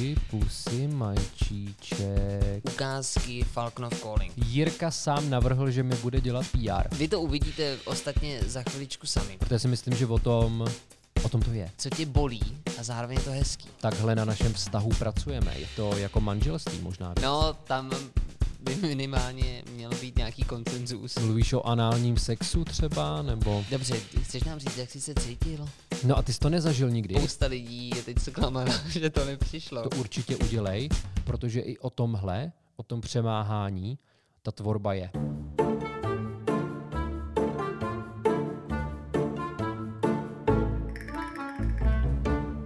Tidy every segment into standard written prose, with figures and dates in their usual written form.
Pusy, pusy, majčíček. Ukázky Falknov calling. Jirka sám navrhl, že mi bude dělat PR. Vy to uvidíte ostatně za chviličku sami. Protože si myslím, že o tom to je. Co tě bolí a zároveň je to hezký. Takhle na našem vztahu pracujeme. Je to jako manželství možná. No, tam by minimálně měl být nějaký konsenzus. Mluvíš o análním sexu třeba, nebo... Dobře, chceš nám říct, jak jsi se cítil? No a ty jsi to nezažil nikdy. Spousta lidí je teď zklamaná, že to nepřišlo. To určitě udělej, protože i o tomhle, o tom přemáhání, ta tvorba je.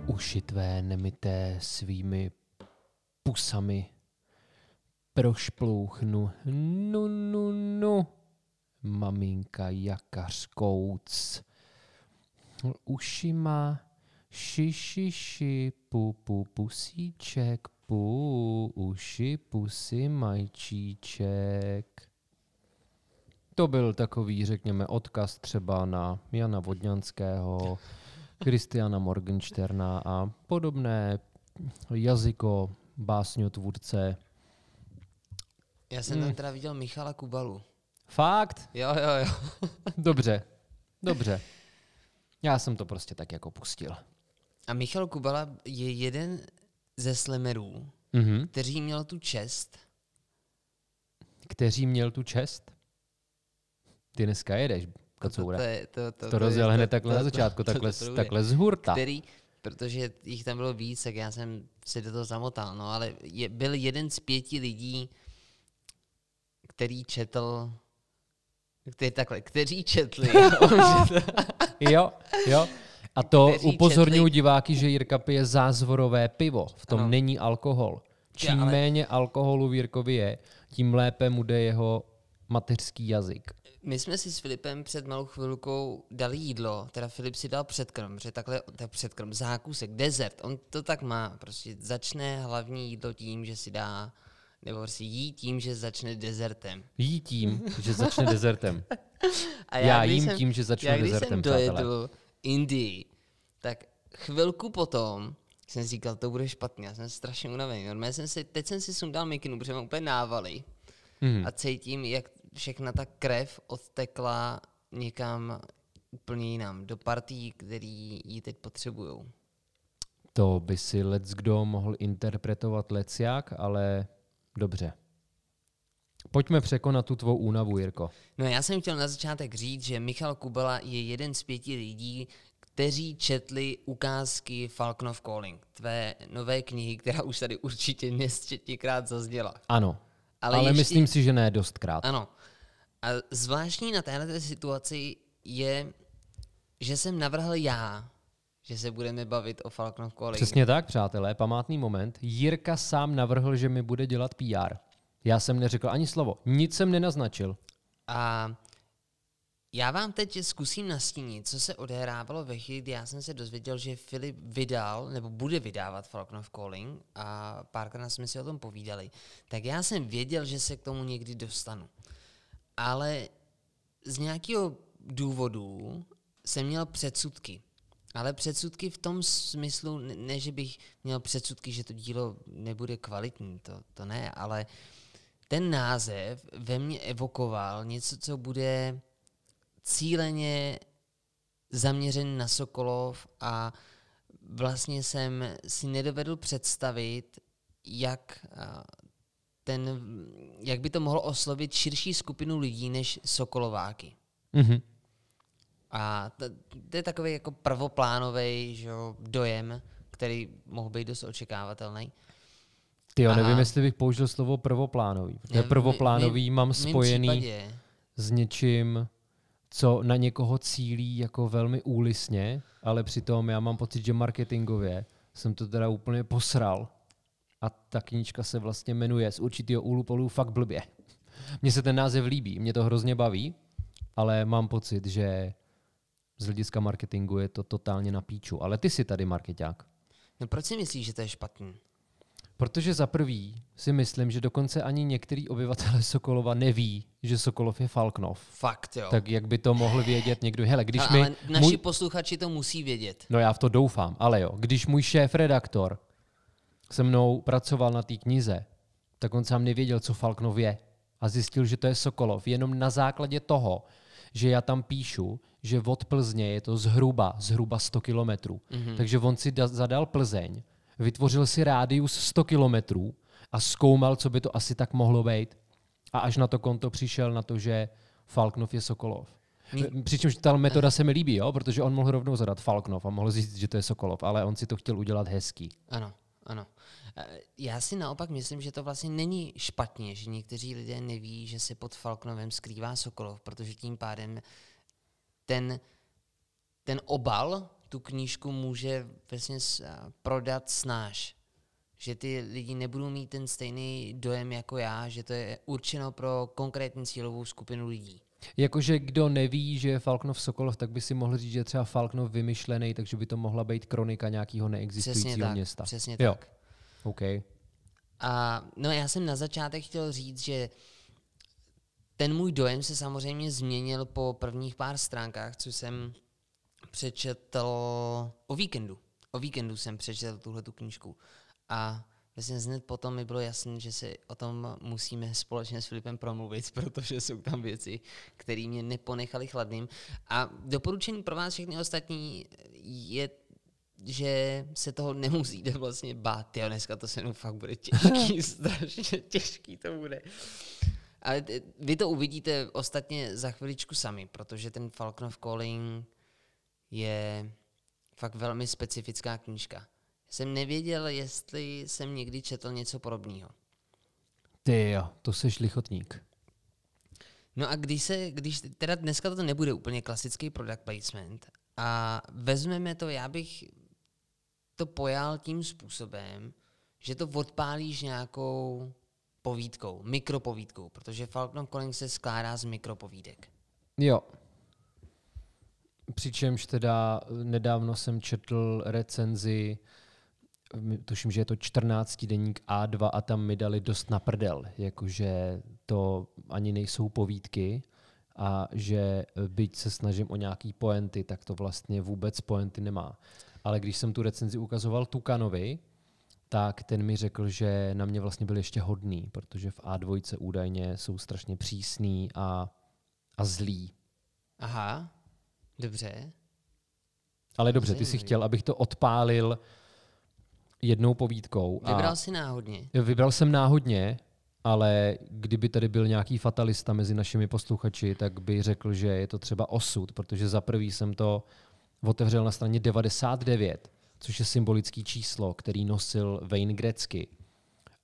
Uši tvé nemyté svými pusami prošplouchnu, nu, maminka jakařkouc. Uši má šišiši, pusíček, uši, pusy, majčíček. To byl takový, řekněme, odkaz třeba na Jana Vodňanského, Kristiana Morgensterna a podobné jazyko básňotvůrce. Já jsem tam teda viděl Michala Kubalu. Fakt? Jo. Dobře. Já jsem to prostě tak jako pustil. A Michal Kubala je jeden ze slemerů, kteří měl tu čest. Ty dneska jedeš, kacoura. To rozjel hned takhle na začátku, takhle z hurta. Protože jich tam bylo víc, tak já jsem se do toho zamotal. No, ale byl jeden z 5 lidí, který četl... kteří četli. Jo. A to upozorňuji diváky, že Jirka pije zázvorové pivo. V tom není alkohol. Čím méně alkoholu v Jirkovi je, tím lépe mu jde jeho mateřský jazyk. My jsme si s Filipem před malou chvilkou dali jídlo, teda Filip si dal předkrm, že takhle předkrm, zákusek, dezert, on to tak má, prostě začne hlavní jídlo tím, že si dá, nebo si jí tím, že začne dezertem. A já jím jsem, tím, že začnu dezertem, přátelé. Já když jsem dojedl Indii, tak chvilku potom jsem říkal, to bude špatně, já jsem strašně unavený. Normálně teď jsem si sundal mikinu, protože mám úplně návaly a cítím, jak všechna ta krev odtekla někam úplně jinam, do partií, který ji teď potřebujou. To by si leckdo mohl interpretovat lecjak, ale... Dobře. Pojďme překonat tu tvou únavu, Jirko. No já jsem chtěl na začátek říct, že Michal Kubala je jeden z 5 lidí, kteří četli ukázky Falknov Calling, tvé nové knihy, která už tady určitě nesčetněkrát zazněla. Ano, ale ještě... myslím si, že ne dostkrát. Ano. A zvláštní na této situaci je, že jsem navrhl já, že se budeme bavit o Falknov Calling. Přesně tak, přátelé, památný moment. Jirka sám navrhl, že mi bude dělat PR. Já jsem neřekl ani slovo, nic jsem nenaznačil. A já vám teď zkusím nastínit, co se odehrávalo ve chvíli, kdy já jsem se dozvěděl, že Filip vydal, nebo bude vydávat Falknov Calling a párkrát jsme si o tom povídali. Tak já jsem věděl, že se k tomu někdy dostanu. Ale z nějakého důvodu jsem měl předsudky. Ale předsudky v tom smyslu, ne, že bych měl předsudky, že to dílo nebude kvalitní, to ne, ale ten název ve mně evokoval něco, co bude cíleně zaměřen na Sokolov a vlastně jsem si nedovedl představit, jak by to mohlo oslovit širší skupinu lidí než Sokolováky. Mhm. A to je takový jako prvoplánový, že jo, dojem, který mohl být dost očekávatelný. Tyjo, nevím, jestli bych použil slovo prvoplánový. Protože prvoplánový mám spojený s něčím, co na někoho cílí jako velmi úlysně, ale přitom já mám pocit, že marketingově jsem to teda úplně posral. A ta knížka se vlastně jmenuje z určitýho úhlu pohledu fakt blbě. Mně se ten název líbí, mě to hrozně baví, ale mám pocit, že z hlediska marketingu je to totálně na píču. Ale ty jsi tady markeťák. No proč si myslíš, že to je špatný? Protože za prvý si myslím, že dokonce ani některý obyvatelé Sokolova neví, že Sokolov je Falknov. Fakt jo. Tak jak by to mohl vědět někdo? Hele, když ale naši posluchači to musí vědět. No já v to doufám, ale jo. Když můj šéf redaktor se mnou pracoval na té knize, tak on sám nevěděl, co Falknov je. A zjistil, že to je Sokolov. Jenom na základě toho, že já tam píšu, že od Plzně je to zhruba 100 kilometrů. Mm-hmm. Takže on si zadal Plzeň, vytvořil si rádius 100 kilometrů a zkoumal, co by to asi tak mohlo být. A až na to konto přišel na to, že Falknov je Sokolov. Přičemž ta metoda se mi líbí, jo? Protože on mohl rovnou zadat Falknov a mohl zjistit, že to je Sokolov, ale on si to chtěl udělat hezký. Ano, ano. Já si naopak myslím, že to vlastně není špatně, že někteří lidé neví, že se pod Falknovem skrývá Sokolov, protože tím pádem ten obal, tu knížku může vlastně prodat snáš. Že ty lidi nebudou mít ten stejný dojem jako já, že to je určeno pro konkrétní cílovou skupinu lidí. Jakože kdo neví, že je Falknov Sokolov, tak by si mohl říct, že je třeba Falknov vymyšlený, takže by to mohla být kronika nějakého neexistujícího města. Přesně tak. Jo. Okay. A no, já jsem na začátek chtěl říct, že ten můj dojem se samozřejmě změnil po prvních pár stránkách, co jsem přečetl o víkendu. O víkendu jsem přečetl tuhletu knížku. A vlastně hned potom mi bylo jasné, že se o tom musíme společně s Filipem promluvit, protože jsou tam věci, které mě neponechaly chladným. A doporučení pro vás všechny ostatní je, že se toho nemusíte vlastně bát. Jo, dneska to se mnou fakt bude těžký, strašně těžký to bude. Ale vy to uvidíte ostatně za chviličku sami, protože ten Falknov Calling je fakt velmi specifická knížka. Jsem nevěděl, jestli jsem někdy četl něco podobného. Ty jo, to seš lichotník. No a když teda dneska to nebude úplně klasický product placement a vezmeme to, já bych to pojal tím způsobem, že to odpálíš nějakou povídkou, mikropovídkou, protože Falknov Calling se skládá z mikropovídek. Jo. Přičemž teda nedávno jsem četl recenzi, tuším, že je to 14. deník A2 a tam mi dali dost na prdel, jakože to ani nejsou povídky a že byť se snažím o nějaký pointy, tak to vlastně vůbec pointy nemá. Ale když jsem tu recenzi ukazoval Tukanovi, tak ten mi řekl, že na mě vlastně byl ještě hodný, protože v A2 údajně jsou strašně přísný a zlý. Aha, dobře. Ale dobře, ty jsi chtěl, abych to odpálil jednou povídkou. Vybral jsi náhodně. Vybral jsem náhodně, ale kdyby tady byl nějaký fatalista mezi našimi posluchači, tak by řekl, že je to třeba osud, protože za prvý jsem to otevřel na straně 99, což je symbolický číslo, který nosil Wayne Gretzky.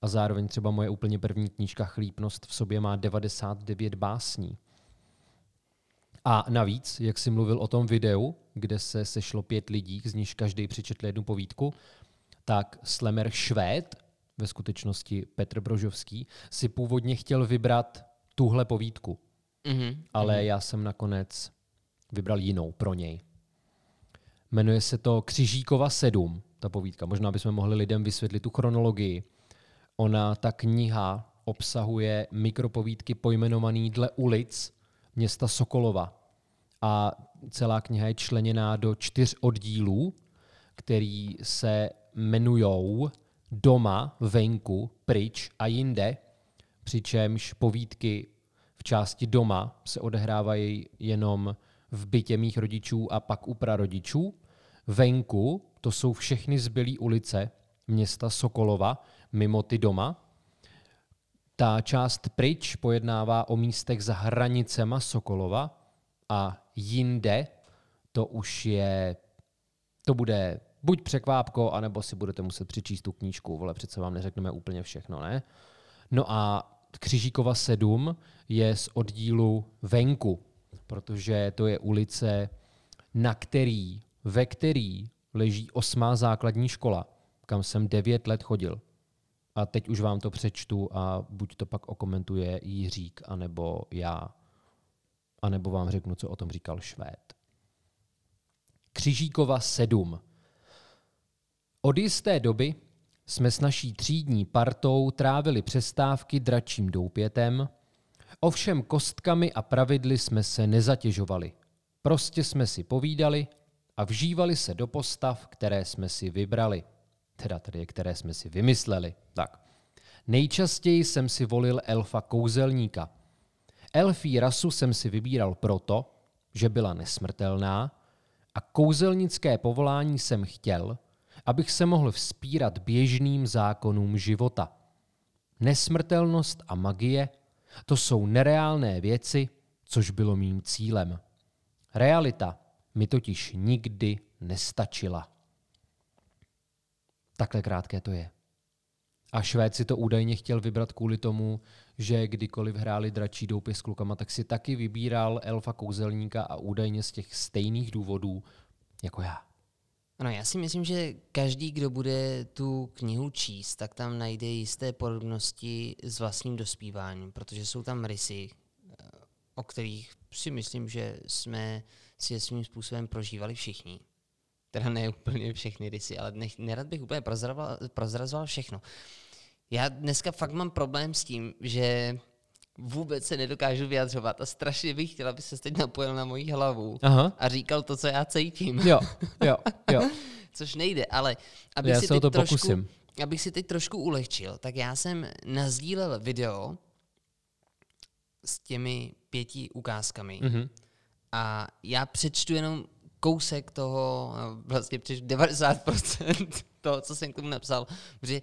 A zároveň třeba moje úplně první knížka Chlípnost v sobě má 99 básní. A navíc, jak jsi mluvil o tom videu, kde se sešlo 5 lidí, z nich každý přečetl jednu povídku, tak slemer Švéd, ve skutečnosti Petr Brožovský, si původně chtěl vybrat tuhle povídku. Mm-hmm. Ale já jsem nakonec vybral jinou pro něj. Jmenuje se to Křižíkova 7, ta povídka. Možná bychom mohli lidem vysvětlit tu chronologii. Ona, ta kniha, obsahuje mikropovídky pojmenované dle ulic města Sokolova. A celá kniha je členěná do 4 oddílů, který se jmenujou Doma, Venku, Pryč a Jinde, přičemž povídky v části Doma se odehrávají jenom v bytě mých rodičů a pak u prarodičů. Venku, to jsou všechny zbylé ulice města Sokolova, mimo ty Doma. Ta část Pryč pojednává o místech za hranicema Sokolova a Jinde, to bude buď překvápko, anebo si budete muset přečíst tu knížku, vole, přece vám neřekneme úplně všechno, ne? No a Křižíkova 7 je z oddílu Venku, protože to je ulice, ve který leží 8. základní škola, kam jsem 9 let chodil. A teď už vám to přečtu a buď to pak okomentuje Jiřík, anebo já, anebo vám řeknu, co o tom říkal Švéd. Křižíkova 7. Od jisté doby jsme s naší třídní partou trávili přestávky dračím doupětem, ovšem kostkami a pravidly jsme se nezatěžovali. Prostě jsme si povídali a vžívali se do postav, které jsme si vybrali. teda tedy, které jsme si vymysleli. Tak. Nejčastěji jsem si volil elfa kouzelníka. Elfí rasu jsem si vybíral proto, že byla nesmrtelná, a kouzelnické povolání jsem chtěl, abych se mohl vzpírat běžným zákonům života. Nesmrtelnost a magie, to jsou nereálné věci, což bylo mým cílem. Realita mi totiž nikdy nestačila. Takhle krátké to je. A Švéd si to údajně chtěl vybrat kvůli tomu, že kdykoliv hráli dračí doupě s klukama, tak si taky vybíral elfa kouzelníka a údajně z těch stejných důvodů jako já. Ano, já si myslím, že každý, kdo bude tu knihu číst, tak tam najde jisté podobnosti s vlastním dospíváním, protože jsou tam rysy, o kterých si myslím, že jsme si je svým způsobem prožívali všichni. Teda ne úplně všechny rysy, ale nerad bych úplně prozrazoval všechno. Já dneska fakt mám problém s tím, že vůbec se nedokážu vyjadřovat a strašně bych chtěla, aby se teď napojil na moji hlavu. Aha. A říkal to, co já cítím. Jo. Což nejde, ale abych si teď trošku ulehčil, tak já jsem nasdílel video s těmi 5 ukázkami. Mm-hmm. A já přečtu jenom kousek toho, vlastně přečtu 90% toho, co jsem k tomu napsal, protože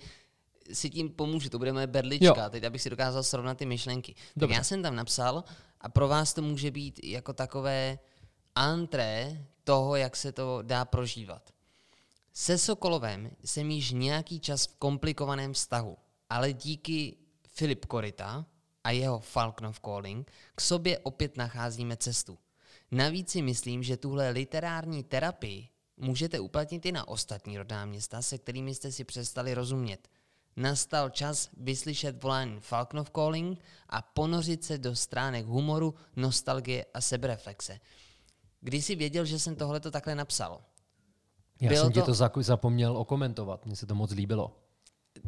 si tím pomůžu, to bude moje berlička, jo. Teď abych si dokázal srovnat ty myšlenky. Dobře. Tak já jsem tam napsal a pro vás to může být jako takové antré toho, jak se to dá prožívat. Se Sokolovem jsem již nějaký čas v komplikovaném vztahu, ale díky Filip Korita a jeho Falknov calling k sobě opět nacházíme cestu. Navíc si myslím, že tuhle literární terapii můžete uplatnit i na ostatní rodná města, se kterými jste si přestali rozumět. Nastal čas vyslyšet volání Falknov calling a ponořit se do stránek humoru, nostalgie a sebereflexe. Když jsi věděl, že jsem tohleto takhle napsal? Já jsem ti to zapomněl okomentovat, mně se to moc líbilo.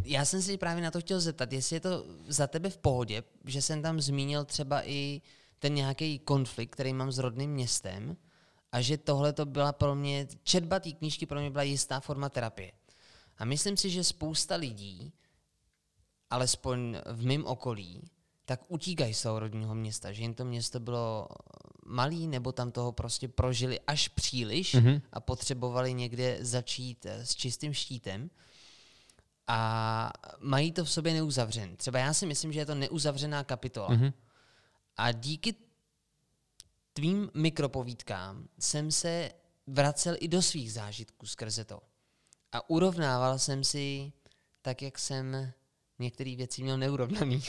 Já jsem si právě na to chtěl zeptat, jestli je to za tebe v pohodě, že jsem tam zmínil třeba i ten nějaký konflikt, který mám s rodným městem, a že tohleto byla pro mě, četba té knížky pro mě byla jistá forma terapie. A myslím si, že spousta lidí, alespoň v mém okolí, tak utíkají z toho rodního města, že jim to město bylo malý, nebo tam toho prostě prožili až příliš a potřebovali někde začít s čistým štítem a mají to v sobě neuzavřen. Třeba já si myslím, že je to neuzavřená kapitola. Mm-hmm. A díky tvým mikropovídkám jsem se vracel i do svých zážitků skrze to. A urovnával jsem si tak, jak jsem některé věci měl neurovnaný.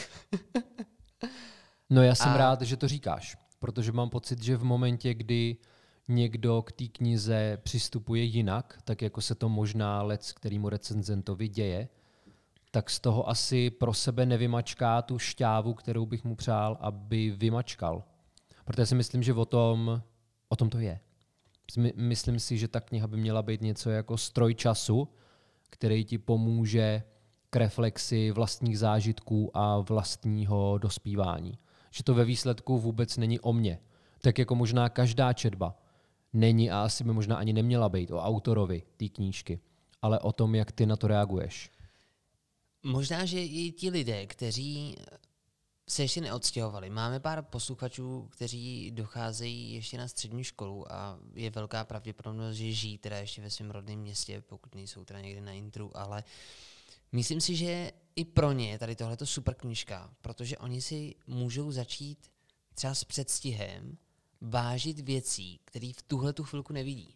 No já jsem rád, že to říkáš, protože mám pocit, že v momentě, kdy někdo k té knize přistupuje jinak, tak jako se to možná lec, kterýmu recenzentovi děje, tak z toho asi pro sebe nevymačká tu šťávu, kterou bych mu přál, aby vymačkal. Protože si myslím, že o tom to je. Myslím si, že ta kniha by měla být něco jako stroj času, který ti pomůže k reflexi vlastních zážitků a vlastního dospívání. Že to ve výsledku vůbec není o mně. Tak jako možná každá četba není a asi by možná ani neměla být o autorovi té knížky, ale o tom, jak ty na to reaguješ. Možná, že i ti lidé, kteří se ještě neodstěhovali. Máme pár posluchačů, kteří docházejí ještě na střední školu a je velká pravděpodobnost, že žijí teda ještě ve svém rodném městě, pokud nejsou teda někde na intru, ale myslím si, že i pro ně je tady tohleto super knížka, protože oni si můžou začít třeba s předstihem vážit věcí, které v tuhletu chvilku nevidí.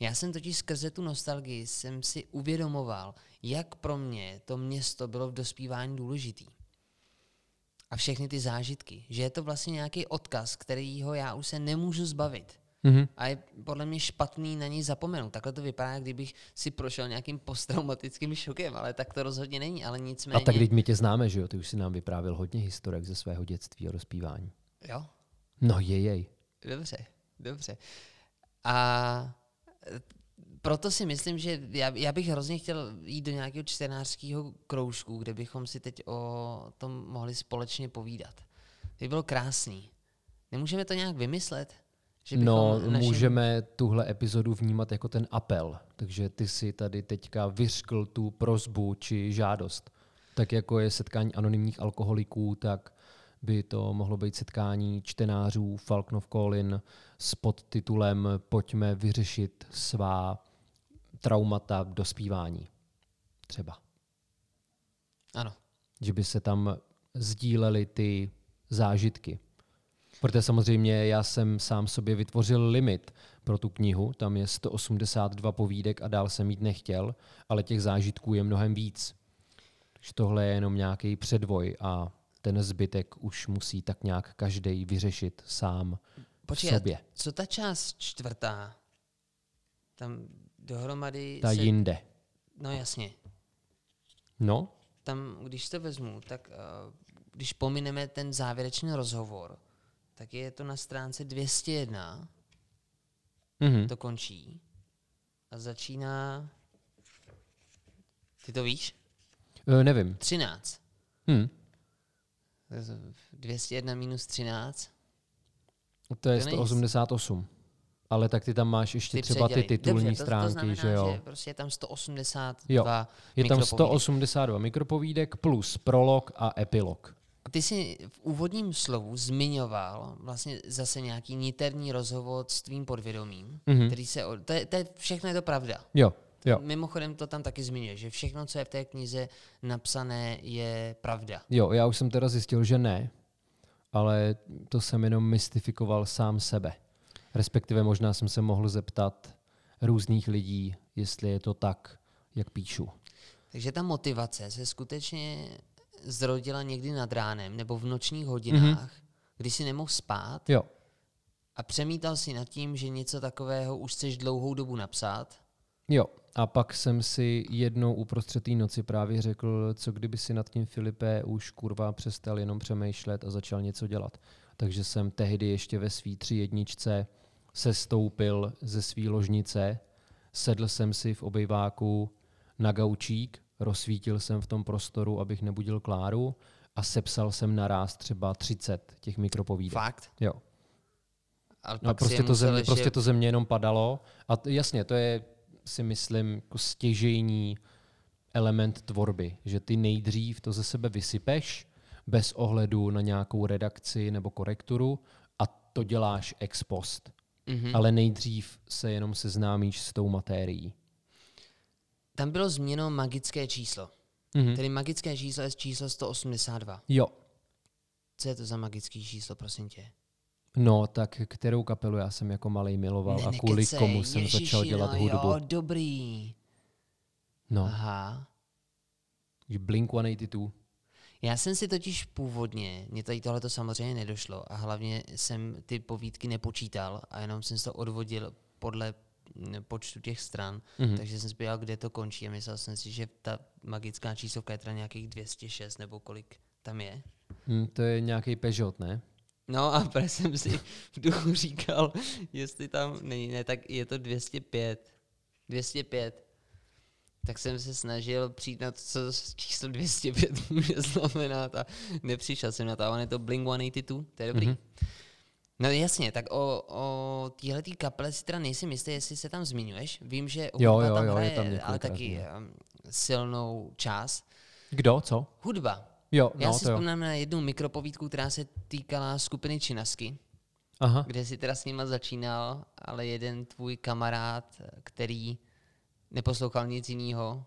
Já jsem totiž skrze tu nostalgii jsem si uvědomoval, jak pro mě to město bylo v dospívání důležitý. A všechny ty zážitky. Že je to vlastně nějaký odkaz, kterýho já už se nemůžu zbavit. Mm-hmm. A je podle mě špatný na něj zapomenout. Takhle to vypadá, kdybych si prošel nějakým posttraumatickým šokem, ale tak to rozhodně není. Ale nicméně... A tak teď my tě známe, že jo? Ty už si nám vyprávěl hodně historek ze svého dětství o rozpívání. Jo? No jej. Dobře. A proto si myslím, že já bych hrozně chtěl jít do nějakého čtenářského kroužku, kde bychom si teď o tom mohli společně povídat. To by bylo krásný. Nemůžeme to nějak vymyslet? Že můžeme tuhle epizodu vnímat jako ten apel. Takže ty si tady teďka vyřkl tu prosbu či žádost. Tak jako je setkání anonymních alkoholiků, tak by to mohlo být setkání čtenářů Falknov Call-in s podtitulem Pojďme vyřešit svá traumata dospívání. Třeba. Ano. Že by se tam sdílely ty zážitky. Protože samozřejmě já jsem sám sobě vytvořil limit pro tu knihu. Tam je 182 povídek a dál jsem jít nechtěl, ale těch zážitků je mnohem víc. Takže tohle je jenom nějaký předvoj a ten zbytek už musí tak nějak každej vyřešit sám v sobě. Co ta část čtvrtá? Tam dohromady... Ta se... jinde. No jasně. No? Tam, když to vezmu, tak když pomineme ten závěrečný rozhovor, tak je to na stránce 201. Mm-hmm. To končí. A začíná... Ty to víš? Nevím. 13. Hmm. 201 minus 13. To je 188. Ale tak ty tam máš ještě ty třeba ty titulní stránky. To znamená, že jo? Že prostě je tam 182 Je tam 182 mikropovídek plus prolog a epilog. A ty jsi v úvodním slovu zmiňoval vlastně zase nějaký niterní rozhovor s tvým podvědomím, mm-hmm. který se... To je všechno je to pravda. Jo. Mimochodem to tam taky zmiňuje, že všechno, co je v té knize napsané, je pravda. Jo, já už jsem teda zjistil, že ne, ale to jsem jenom mystifikoval sám sebe. Respektive možná jsem se mohl zeptat různých lidí, jestli je to tak, jak píšu. Takže ta motivace se skutečně zrodila někdy nad ránem nebo v nočních hodinách, mm-hmm. kdy si nemohl spát jo. a přemítal si nad tím, že něco takového už chceš dlouhou dobu napsat. Jo, a pak jsem si jednou uprostřed té noci právě řekl, co kdyby si nad tím Filipe už kurva přestal jenom přemýšlet a začal něco dělat. Takže jsem tehdy ještě ve svý 3.1 sestoupil ze svý ložnice, sedl jsem si v obejváku na gaučík, rozsvítil jsem v tom prostoru, abych nebudil Kláru a sepsal jsem naráz třeba 30 těch mikropovídek. Fakt? Jo. No, prostě to ze mě jenom padalo. A jasně, to je si myslím jako stěžejní element tvorby, že ty nejdřív to ze sebe vysypeš bez ohledu na nějakou redakci nebo korekturu a to děláš ex post. Mm-hmm. Ale nejdřív se jenom seznámíš s tou materií. Tam bylo změněno magické číslo. Mm-hmm. Tedy magické číslo je číslo 182. Jo. Co je to za magické číslo, prosím tě? No, tak kterou kapelu já jsem jako malej miloval a kvůli komu jsem začal dělat hudbu. Jo, dobrý. No. Aha. Blink 182. Já jsem si totiž původně, mě tady tohleto samozřejmě nedošlo a hlavně jsem ty povídky nepočítal a jenom jsem to odvodil podle počtu těch stran, mm-hmm. takže jsem zbíral, kde to končí a myslel jsem si, že ta magická číslovka je teda nějakých 206 nebo kolik tam je. To je nějaký Peugeot, ne? No a právě jsem si v duchu říkal, jestli tam není, ne, tak je to 205. Tak jsem se snažil přijít na to, co číslo 205 může znamenat a nepřišel jsem na to, ale je to Blink 182, to je dobrý. Mm-hmm. No jasně, tak o téhletý kapele si teda nejsem jistý, jestli se tam zmiňuješ. Vím, že hudba tam hraje, ale taky silnou část. Kdo, co? Hudba. Jo, já si vzpomínám na jednu mikropovídku, která se týkala skupiny Chinaski, kde si teda s nima začínal, ale jeden tvůj kamarád, který neposlouchal nic jiného,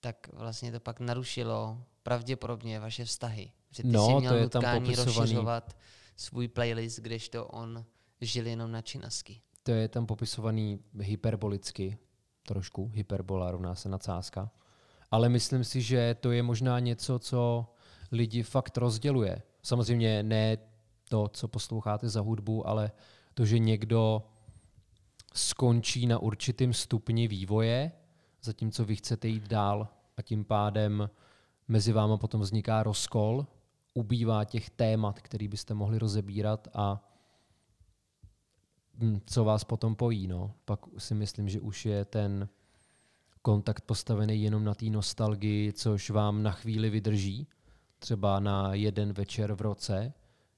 tak vlastně to pak narušilo pravděpodobně vaše vztahy. Že ty jsi měl nutkání rozšiřovat svůj playlist, kdežto on žil jenom na Chinaski. To je tam popisovaný hyperbolicky, trošku hyperbola rovná se nadsázka. Ale myslím si, že to je možná něco, co lidi fakt rozděluje. Samozřejmě ne to, co posloucháte za hudbu, ale to, že někdo skončí na určitém stupni vývoje, zatímco vy chcete jít dál a tím pádem mezi váma potom vzniká rozkol, ubývá těch témat, který byste mohli rozebírat a co vás potom pojí. No. Pak si myslím, že už je ten kontakt postavený jenom na té nostalgii, což vám na chvíli vydrží, třeba na jeden večer v roce,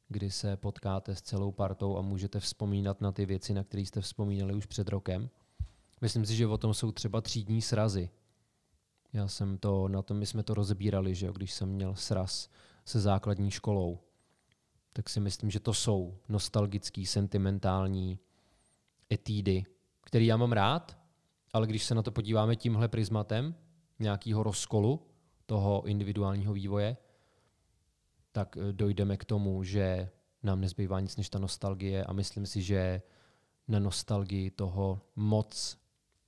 kdy se potkáte s celou partou a můžete vzpomínat na ty věci, na které jste vzpomínali už před rokem. Myslím si, že o tom jsou třeba třídní srazy. Já jsem to, na tom my jsme to rozbírali, že jo, když jsem měl sraz se základní školou. Tak si myslím, že to jsou nostalgický, sentimentální etídy, který já mám rád, ale když se na to podíváme tímhle prismatem, nějakého rozkolu toho individuálního vývoje, tak dojdeme k tomu, že nám nezbývá nic než ta nostalgie a myslím si, že na nostalgii toho moc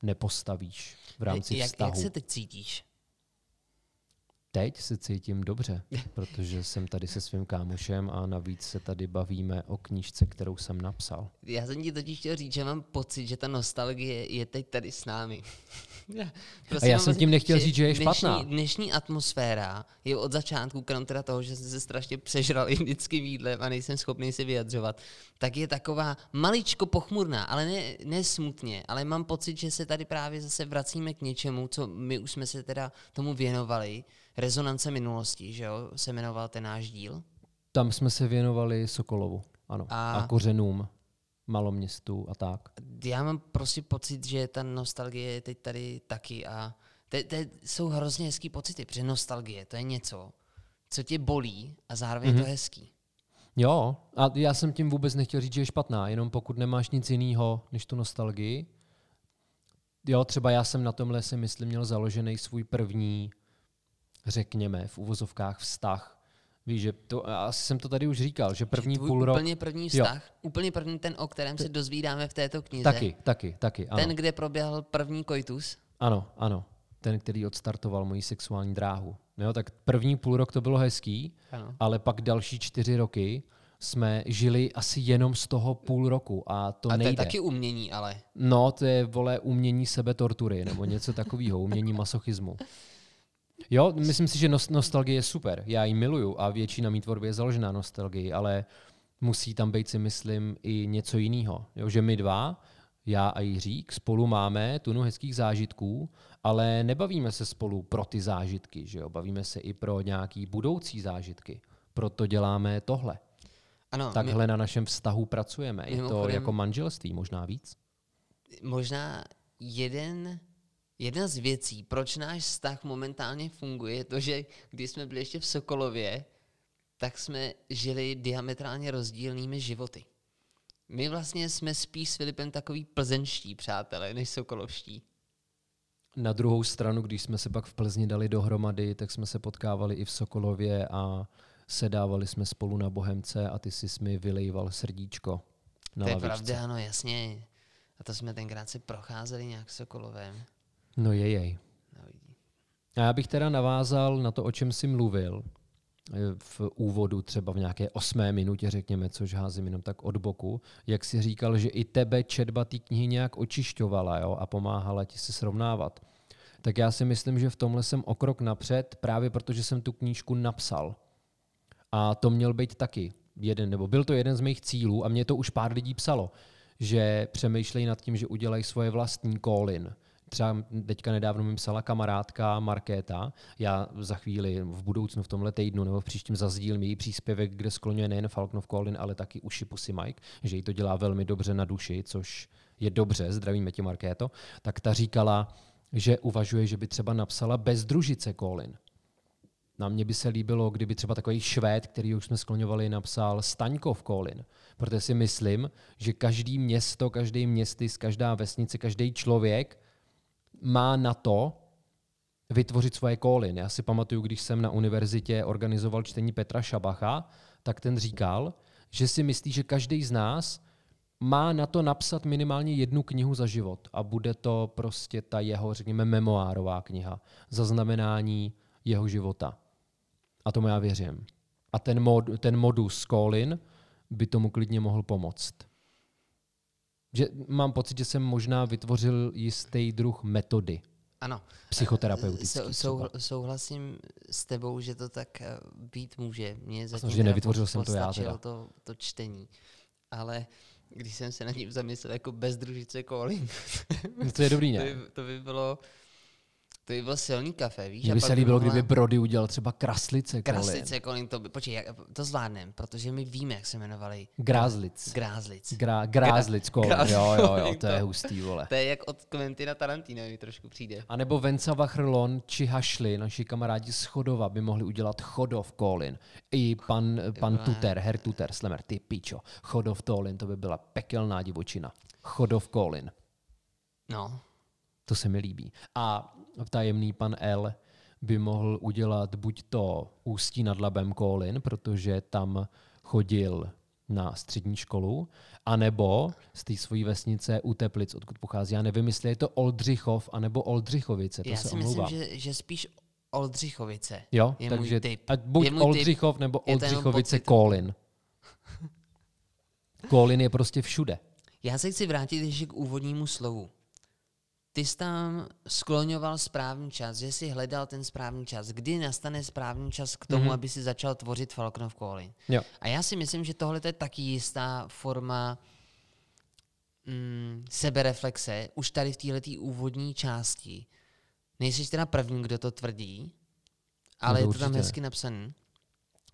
nepostavíš v rámci vztahu. Jak se teď cítíš? Teď se cítím dobře, protože jsem tady se svým kámošem a navíc se tady bavíme o knížce, kterou jsem napsal. Já jsem ti totiž chtěl říct, že mám pocit, že ta nostalgie je teď tady s námi. Prostě a já jsem tím nechtěl říct, že je špatná. Dnešní atmosféra je od začátku, krom teda toho, že jsem se strašně přežral indickým jídlem a nejsem schopný se vyjadřovat, tak je taková maličko pochmurná, ale ne smutně, ale mám pocit, že se tady právě zase vracíme k něčemu, co my už jsme se teda tomu věnovali. Rezonance minulosti, že jo, se jmenoval ten náš díl? Tam jsme se věnovali Sokolovu, ano, a kořenům, maloměstu a tak. Já mám prostě pocit, že ta nostalgie je teď tady taky a jsou hrozně hezký pocity, protože nostalgie, to je něco, co tě bolí a zároveň to hezký. Jo, a já jsem tím vůbec nechtěl říct, že je špatná, jenom pokud nemáš nic jiného než tu nostalgii. Jo, třeba já jsem na tomhle si myslím měl založený svůj první řekněme, v uvozovkách vztah. Víš, že to, asi jsem to tady už říkal, že první půl rok... Úplně první vztah, jo. Úplně první ten, o kterém se dozvídáme v této knize. Taky, ano. Ten, kde proběhl první koitus. Ano. Ten, který odstartoval moji sexuální dráhu. Jo, tak první půl rok to bylo hezký, ano. Ale pak další 4 roky jsme žili asi jenom z toho půl roku a to nejde. A to je taky umění, ale. No, to je, vole, umění sebetortury nebo něco takového, umění masochismu. Jo, myslím si, že nostalgie je super. Já ji miluju a většina mý tvorby je založená nostalgii, ale musí tam být si myslím i něco jiného. Že my dva, já a Jiřík, spolu máme tunu hezkých zážitků, ale nebavíme se spolu pro ty zážitky. Že jo? Bavíme se i pro nějaký budoucí zážitky. Proto děláme tohle. Ano, takhle na našem vztahu pracujeme. Je to jako manželství, možná víc? Možná Jedna z věcí, proč náš vztah momentálně funguje, je to, že když jsme byli ještě v Sokolově, tak jsme žili diametrálně rozdílnými životy. My vlastně jsme spíš s Filipem takový plzeňští přátelé, než sokolovští. Na druhou stranu, když jsme se pak v Plzni dali dohromady, tak jsme se potkávali i v Sokolově a sedávali jsme spolu na Bohemce a ty jsi mi vylejval srdíčko na lavičce. To je pravda, ano, jasně. A to jsme tenkrát si procházeli nějak Sokolovem. No jej. A já bych teda navázal na to, o čem jsi mluvil v úvodu, třeba v nějaké 8. minutě, řekněme, což házím jenom tak od boku, jak jsi říkal, že i tebe četba té knihy nějak očišťovala, jo, a pomáhala ti se srovnávat. Tak já si myslím, že v tomhle jsem o krok napřed, právě protože jsem tu knížku napsal. A to měl být taky byl to jeden z mých cílů a mě to už pár lidí psalo, že přemýšlejí nad tím, že udělají svoje vlastní call-in. Třeba teďka nedávno mi psala kamarádka Markéta, já za chvíli v budoucnu v tomhle týdnu nebo v příštím zazdílím její příspěvek, kde skloňuje nejen Falknov Colin, ale taky uši Pusy Mike, že jí to dělá velmi dobře na duši, což je dobře, zdravíme tě Markéto, tak ta říkala, že uvažuje, že by třeba napsala Bezdružice Colin. Na mě by se líbilo, kdyby třeba takový Švéd, který už jsme skloňovali, napsal Staňkov Kolin. Protože si myslím, že každý město, každý městys, každá vesnice, každý člověk má na to vytvořit svoje call-in. Já si pamatuju, když jsem na univerzitě organizoval čtení Petra Šabacha, tak ten říkal, že si myslí, že každý z nás má na to napsat minimálně 1 knihu za život a bude to prostě ta jeho, řekněme, memoárová kniha, zaznamenání jeho života. A tomu já věřím. A ten modus call-in by tomu klidně mohl pomoct. Že mám pocit, že jsem možná vytvořil jistý druh metody. Ano. Psychoterapeutický. Souhlasím s tebou, že to tak být může. Mě zatím že nevytvořil jsem to já teda. To čtení. Ale když jsem se na tím zamyslel jako Bezdružice calling. To je dobrý, ne? To by bylo... To by byl silný kafe, víš? Mně by se líbilo, kdyby Brody udělal třeba Kraslice kolem. Kraslice kolem, to by... Počkej, to zvládnem, protože my víme, jak se jmenovali. Grázlic. Grázlic kolem, jo, to je hustý, vole. To je jak od Quentina Tarantina mi trošku přijde. A nebo Venca Vachrlon či Hašli, naši kamarádi z Chodova, by mohli udělat Chodov kolin. I pan Tuter, Herr Tuter, Slemer, ty pičo. Chodov kolin, to by byla pekelná divočina. Chodov kolin. No. To se mi líbí. A tajemný pan L by mohl udělat buď to Ústí nad Labem kolin, protože tam chodil na střední školu, anebo z té svojí vesnice u Teplic, odkud pochází. Já nevím, jestli je to Oldřichov, anebo Oldřichovice. Já si myslím, že spíš Oldřichovice. Jo, je takže buď Oldřichov nebo Oldřichovice kolin. Kolin je prostě všude. Já se chci vrátit ještě k úvodnímu slovu. Ty jsi tam skloňoval správný čas, že jsi hledal ten správný čas. Kdy nastane správný čas k tomu, aby si začal tvořit Falknov kolin? A já si myslím, že tohle je taky jistá forma sebereflexe. Už tady v této úvodní části. Nejsiš teda první, kdo to tvrdí, ale je to tam hezky napsané,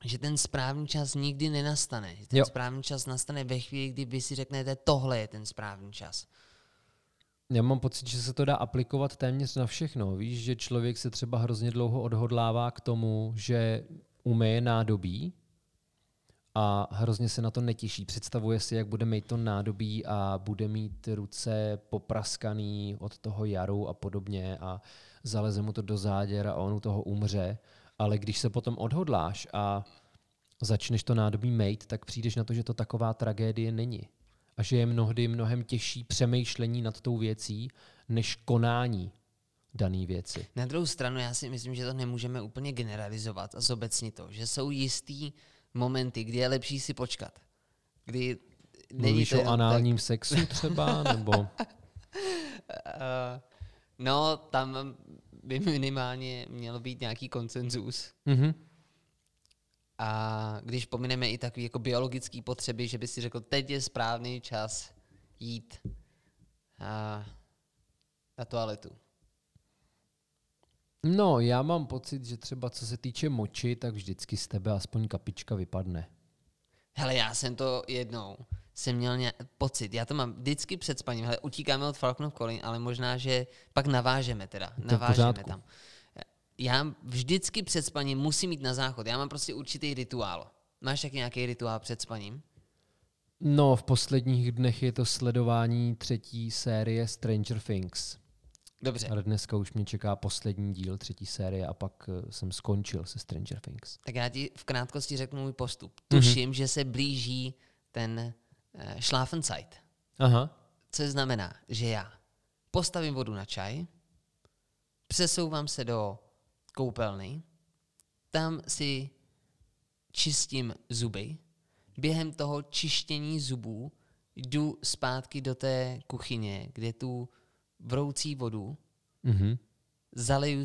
že ten správný čas nikdy nenastane. Ten správný čas nastane ve chvíli, kdy vy si řeknete, tohle je ten správný čas. Já mám pocit, že se to dá aplikovat téměř na všechno. Víš, že člověk se třeba hrozně dlouho odhodlává k tomu, že umeje nádobí a hrozně se na to netěší. Představuje si, jak bude mít to nádobí a bude mít ruce popraskaný od toho jaru a podobně a zaleze mu to do záděr a on u toho umře. Ale když se potom odhodláš a začneš to nádobí mít, tak přijdeš na to, že to taková tragédie není. A že je mnohdy mnohem těžší přemýšlení nad tou věcí, než konání dané věci. Na druhou stranu já si myslím, že to nemůžeme úplně generalizovat a zobecnit to, že jsou jistý momenty, kdy je lepší si počkat. Kdy mluvíš o análním sexu třeba? Nebo? No, tam by minimálně mělo být nějaký konsenzus. Mhm. A když pomineme i takové jako biologické potřeby, že by si řekl, teď je správný čas jít na toaletu. No, já mám pocit, že třeba co se týče moči, tak vždycky z tebe aspoň kapička vypadne. Hele, já jsem to jednou měl pocit, já to mám vždycky před spaním, hele, utíkáme od Falknov kolin, ale možná, že pak navážeme teda, tam. Já vždycky před spaním musím jít na záchod. Já mám prostě určitý rituál. Máš taky nějaký rituál před spaním? No, v posledních dnech je to sledování 3. série Stranger Things. Dobře. Ale dneska už mě čeká poslední díl 3. série a pak jsem skončil se Stranger Things. Tak já ti v krátkosti řeknu můj postup. Tuším, že se blíží ten Schlafenzeit. Aha. Což znamená, že já postavím vodu na čaj, přesouvám se do koupelny, tam si čistím zuby, během toho čištění zubů jdu zpátky do té kuchyně, kde tu vroucí vodu zaleju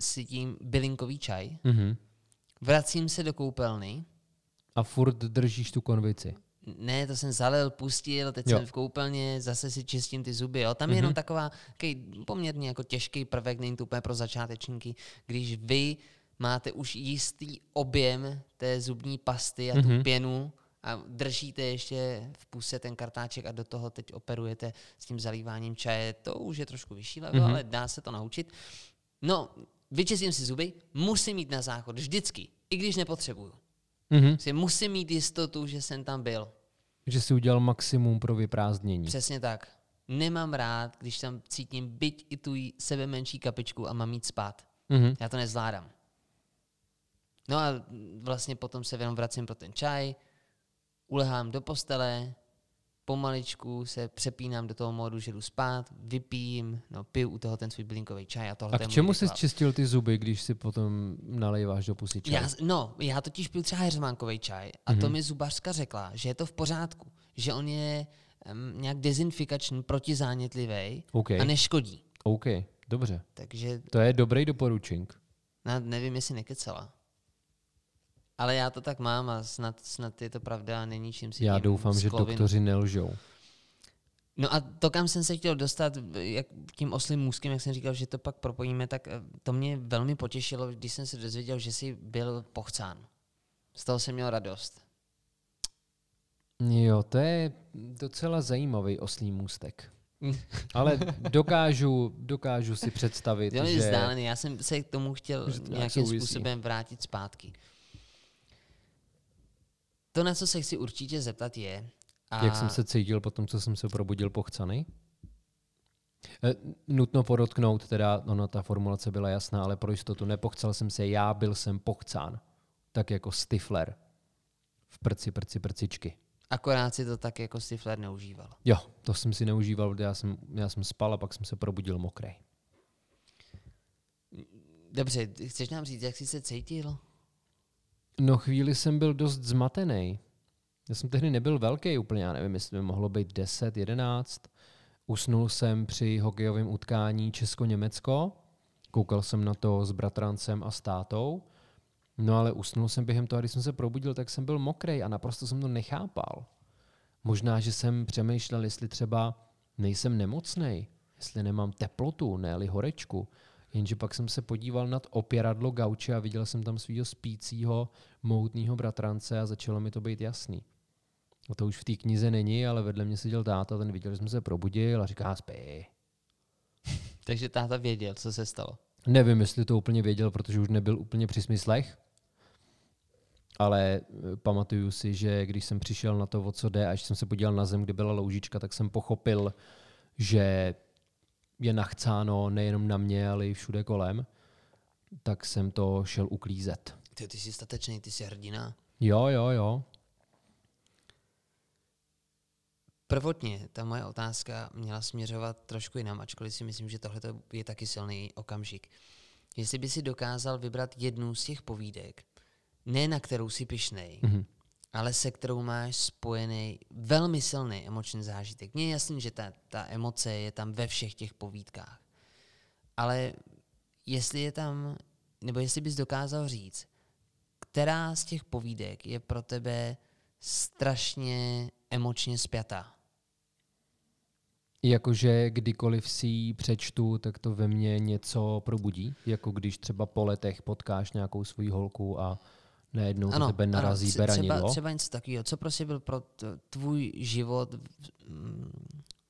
si tím bylinkový čaj, vracím se do koupelny. A furt držíš tu konvici? Ne, to jsem zalil, pustil, teď jsem v koupelně, zase si čistím ty zuby. Jo. Tam je jenom taková poměrně jako těžký prvek, není to úplně pro začátečníky, když vy máte už jistý objem té zubní pasty a tu pěnu a držíte ještě v puse ten kartáček a do toho teď operujete s tím zalíváním čaje. To už je trošku vyšší level, ale dá se to naučit. No, vyčistím si zuby, musím jít na záchod vždycky, i když nepotřebuju. Si musím mít jistotu, že jsem tam byl. Že si udělal maximum pro vyprázdnění. Přesně tak. Nemám rád, když tam cítím byť i tu sebe menší kapičku a mám jít spát. Já to nezvládám. No a vlastně potom se jenom vracím pro ten čaj, ulehám do postele, pomaličku se přepínám do toho módu, že jdu spát, vypijím, piju u toho ten svůj bylinkový čaj. A k čemu jsi čistil ty zuby, když si potom nalejváš do pusy čaj? Já totiž piju třeba heřmánkový čaj a to mi zubařka řekla, že je to v pořádku, že on je nějak dezinfikační, protizánětlivý a neškodí. OK, dobře. Takže, to je dobrý doporučink. Nevím, jestli nekecela. Ale já to tak mám a snad je to pravda a není čím si tím sklovinu. Já doufám, že doktoři nelžou. No a to, kam jsem se chtěl dostat, jak tím oslým můzkem, jak jsem říkal, že to pak propojíme, tak to mě velmi potěšilo, když jsem se dozvěděl, že jsi byl pochcán. Z toho jsem měl radost. Jo, to je docela zajímavý oslý můstek. Ale dokážu si představit, jo, že... Zdálený. Já jsem se k tomu chtěl nějakým způsobem vrátit zpátky. To, na co se chci určitě zeptat, je... A... Jak jsem se cítil po tom, co jsem se probudil pochcanej? Nutno podotknout, teda ono, ta formulace byla jasná, ale pro jistotu nepochcel jsem se, já byl jsem pochcán. Tak jako Stifler. V prcičky. Akorát si to tak jako Stifler neužíval. Jo, to jsem si neužíval, já jsem spal a pak jsem se probudil mokrej. Dobře, chceš nám říct, jak jsi se cítil? No chvíli jsem byl dost zmatený. Já jsem tehdy nebyl velký úplně, já nevím, jestli by mohlo být 10, 11. Usnul jsem při hokejovém utkání Česko-Německo. Koukal jsem na to s bratrancem a s tátou. No ale usnul jsem během toho, když jsem se probudil, tak jsem byl mokrej a naprosto jsem to nechápal. Možná, že jsem přemýšlel, jestli třeba nejsem nemocnej, jestli nemám teplotu, ne-li horečku. Jenže pak jsem se podíval nad opěradlo gauče a viděl jsem tam svýho spícího, mohutnýho bratrance a začalo mi to být jasný. A to už v té knize není, ale vedle mě seděl táta, ten viděl, že jsem se probudil a říká spí. Takže táta věděl, co se stalo. Nevím, jestli to úplně věděl, protože už nebyl úplně při smyslech, ale pamatuju si, že když jsem přišel na to, o co jde, až jsem se podíval na zem, kde byla loužička, tak jsem pochopil, že je nachcáno nejenom na mě, ale i všude kolem, tak jsem to šel uklízet. Ty jsi statečný, ty jsi hrdina. Jo. Prvotně ta moje otázka měla směřovat trošku jinam, ačkoliv si myslím, že tohle je taky silný okamžik. Jestli by si dokázal vybrat jednu z těch povídek, ne na kterou jsi pyšnej, ale se kterou máš spojený velmi silný emoční zážitek. Mně je jasný, že ta emoce je tam ve všech těch povídkách. Ale jestli je tam, nebo jestli bys dokázal říct, která z těch povídek je pro tebe strašně emočně spjatá? Jakože kdykoliv si ji přečtu, tak to ve mně něco probudí? Jako když třeba po letech potkáš nějakou svou holku a najednou do tebe narazí beranidlo? Ano, třeba něco takového. Co prostě byl pro tvůj život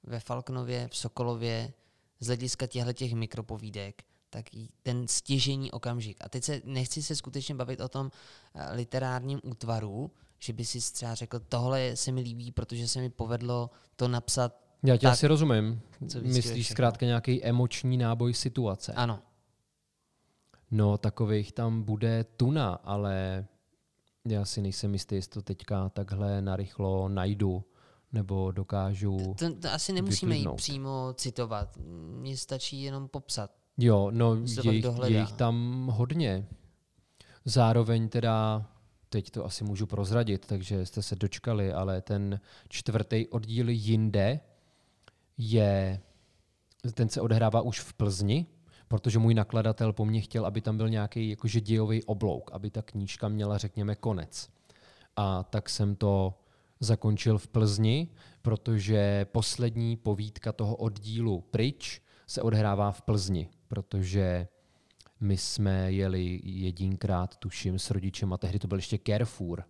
ve Falknově, v Sokolově, z hlediska těchto mikropovídek, tak ten stěžejní okamžik. A teď nechci se skutečně bavit o tom literárním útvaru, že by si třeba řekl, tohle se mi líbí, protože se mi povedlo to napsat. Já tě tak, asi rozumím. Myslíš zkrátka nějaký emoční náboj situace. Ano. No, takových tam bude tuna, ale já si nejsem jistý, jestli to teďka takhle narychlo najdu, nebo dokážu to asi nemusíme ji přímo citovat. Mně stačí jenom popsat. Jo, no, je jich tam hodně. Zároveň teda... Teď to asi můžu prozradit, takže jste se dočkali, ale ten 4. oddíl Jinde ten se odehrává už v Plzni, protože můj nakladatel po mně chtěl, aby tam byl nějaký jakože dějový oblouk, aby ta knížka měla, řekněme, konec. A tak jsem to zakončil v Plzni, protože poslední povídka toho oddílu Pryč se odehrává v Plzni, protože... My jsme jeli jedinkrát, tuším, s rodičem a tehdy to byl ještě Carrefour.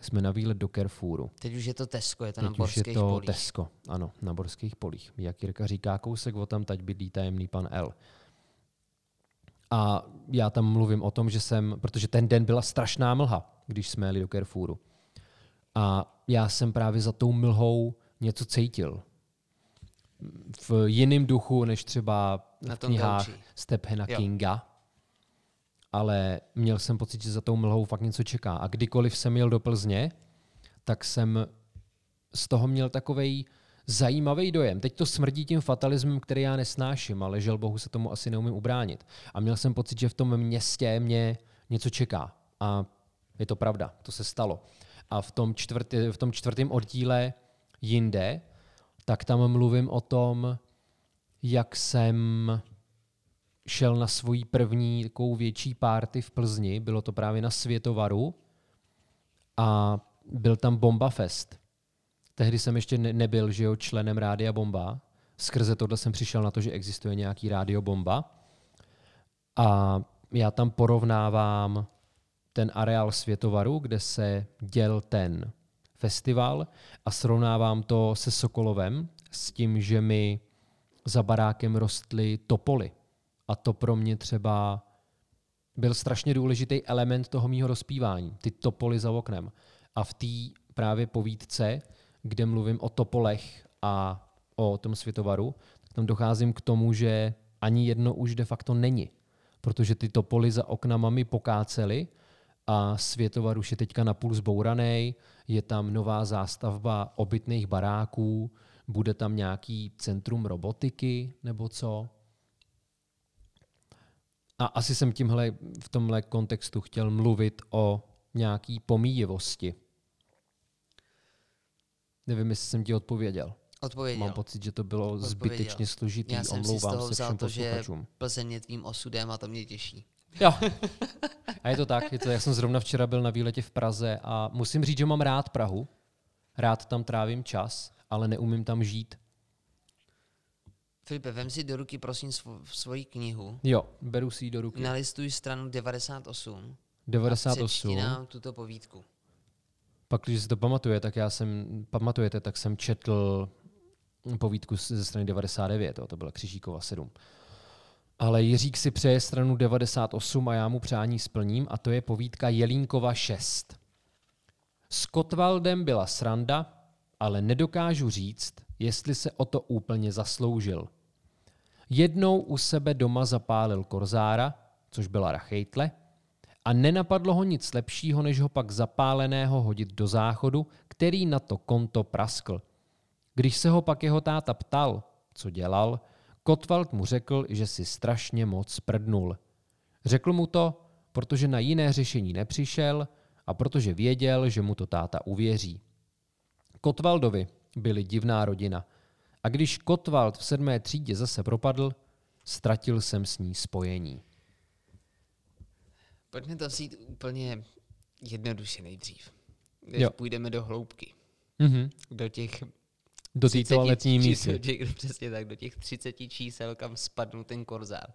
Jsme na výlet do Carrefouru. Teď už je to Tesco, je to na Borských polích. Teď už je to Tesco, ano, na Borských polích. Jak Jirka říká, kousek o tam teď bydlí tajemný pan L. A já tam mluvím o tom, že protože ten den byla strašná mlha, když jsme jeli do Carrefouru. A já jsem právě za tou mlhou něco cítil. V jiném duchu, než třeba v knihách Stephena Kinga. Ale měl jsem pocit, že za tou mlhou fakt něco čeká. A kdykoliv jsem jel do Plzně, tak jsem z toho měl takovej zajímavý dojem. Teď to smrdí tím fatalismem, který já nesnáším, ale žel bohu se tomu asi neumím ubránit. A měl jsem pocit, že v tom městě mě něco čeká. A je to pravda, to se stalo. A v tom 4. oddíle Jinde, tak tam mluvím o tom, jak jsem... šel na svoji první takovou větší party v Plzni, bylo to právě na Světovaru a byl tam Bombafest. Tehdy jsem ještě nebyl, že jo, členem Rádia Bomba. Skrze tohle jsem přišel na to, že existuje nějaký Rádio Bomba. A já tam porovnávám ten areál Světovaru, kde se děl ten festival, a srovnávám to se Sokolovem s tím, že mi za barákem rostly topoly. A to pro mě třeba byl strašně důležitý element toho mýho rozpívání, ty topoly za oknem. A v té právě povídce, kde mluvím o topolech a o tom Světovaru, tak tam docházím k tomu, že ani jedno už de facto není. Protože ty topoly za oknama mi pokácely a Světovar už je teďka napůl zbouraný, je tam nová zástavba obytných baráků, bude tam nějaký centrum robotiky nebo co. A asi jsem tímhle, v tomhle kontextu chtěl mluvit o nějaký pomíjivosti. Nevím, jestli jsem ti odpověděl. Odpověděl. Mám pocit, že to bylo zbytečně složitý. Já jsem si z toho vzal to, že Plzeň je tvým osudem a to mě těší. Jo. A je to tak. Je to, já jsem zrovna včera byl na výletě v Praze a musím říct, že mám rád Prahu. Rád tam trávím čas, ale neumím tam žít. Filipe, vem si do ruky, prosím, svoji knihu. Jo, beru si ji do ruky. Nalistuj stranu 98. 98. A přečti nám tuto povídku. Pak, když si to pamatuje, tak jsem četl povídku ze strany 99, to byla Křižíkova 7. Ale Jiřík si přeje stranu 98 a já mu přání splním, a to je povídka Jelínkova 6. S Kotwaldem byla sranda, ale nedokážu říct, jestli se o to úplně zasloužil. Jednou u sebe doma zapálil korzára, což byla rachejtle, a nenapadlo ho nic lepšího, než ho pak zapáleného hodit do záchodu, který na to konto praskl. Když se ho pak jeho táta ptal, co dělal, Kotwald mu řekl, že si strašně moc prdnul. Řekl mu to, protože na jiné řešení nepřišel a protože věděl, že mu to táta uvěří. Kotwaldovi byli divná rodina. A když Kotwald v 7. třídě zase propadl, ztratil jsem s ní spojení. Pojďme to vzít úplně jednoduše nejdřív. Když půjdeme do hloubky. Mm-hmm. Do té toaletní mísy. Přesně tak, do těch 30 čísel, kam spadnul ten korzár.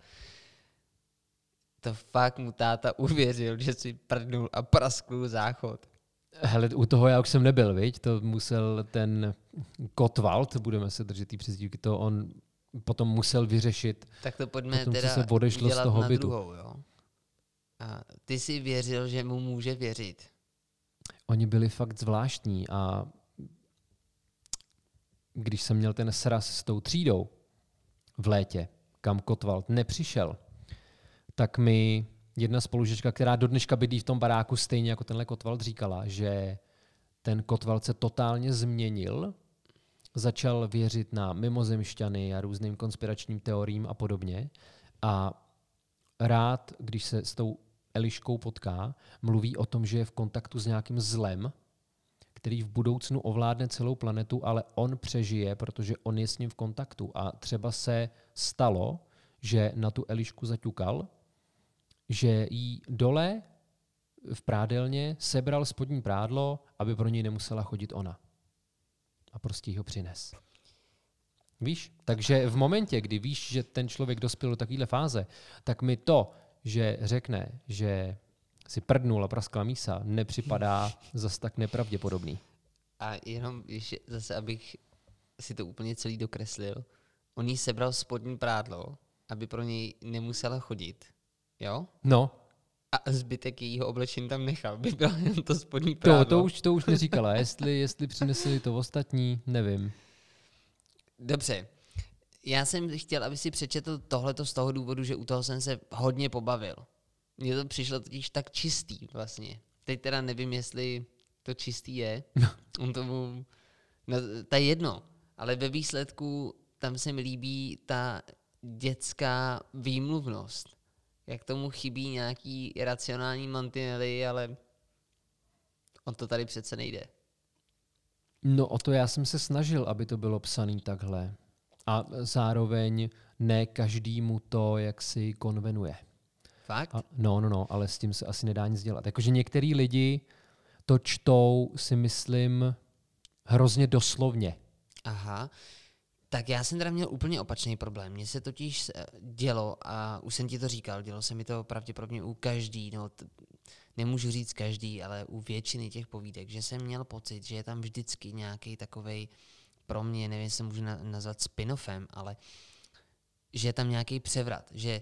To fakt mu táta uvěřil, že si prdnul a praskl záchod. Hele, u toho já už jsem nebyl, viď? To musel ten Kotwald, budeme se držet tý přezdívky, to on potom musel vyřešit. Tak to pojďme potom, teda se odešlo z toho na bytu. Druhou, jo? A ty si věřil, že mu může věřit. Oni byli fakt zvláštní a když jsem měl ten sraz s tou třídou v létě, kam Kotwald nepřišel, tak mi jedna spolužečka, která do dneška bydlí v tom baráku stejně jako tenhle Kotwald, říkala, že ten Kotwald se totálně změnil, začal věřit na mimozemšťany a různým konspiračním teoriím a podobně a rád, když se s tou Eliškou potká, mluví o tom, že je v kontaktu s nějakým zlem, který v budoucnu ovládne celou planetu, ale on přežije, protože on je s ním v kontaktu. A třeba se stalo, že na tu Elišku zaťukal, že jí dole v prádelně sebral spodní prádlo, aby pro něj nemusela chodit ona. A prostě jí ho přines. Víš? Takže v momentě, kdy víš, že ten člověk dospěl do takovéhle fáze, tak mi to, že řekne, že si prdnul a praskla mísa, nepřipadá zas tak nepravděpodobný. A jenom, víš, zase, abych si to úplně celý dokreslil, on jí sebral spodní prádlo, aby pro něj nemusela chodit. Jo? No. A zbytek jejího oblečení tam nechal, by bylo jen to spodní prádlo. To už neříkala, jestli přinesli to ostatní, nevím. Dobře, já jsem chtěl, aby si přečetl tohleto z toho důvodu, že u toho jsem se hodně pobavil. Mně to přišlo totiž tak čistý vlastně. Teď teda nevím, jestli to čistý je. On tomu, no, ta jedno, ale ve výsledku tam se mi líbí ta dětská výmluvnost. Jak tomu chybí nějaký racionální mantinely, ale on to tady přece nejde. No o to já jsem se snažil, aby to bylo psaný takhle. A zároveň ne každému to, jak si konvenuje. Fakt? No, ale s tím se asi nedá nic dělat. Jakože některý lidi to čtou, si myslím, hrozně doslovně. Aha, tak já jsem teda měl úplně opačný problém. Mně se totiž dělo, a už jsem ti to říkal, dělo se mi to pravděpodobně u každý, nemůžu říct každý, ale u většiny těch povídek, že jsem měl pocit, že je tam vždycky nějaký takovej, pro mě, nevím, jestli můžu nazvat spin-offem, ale že je tam nějaký převrat, že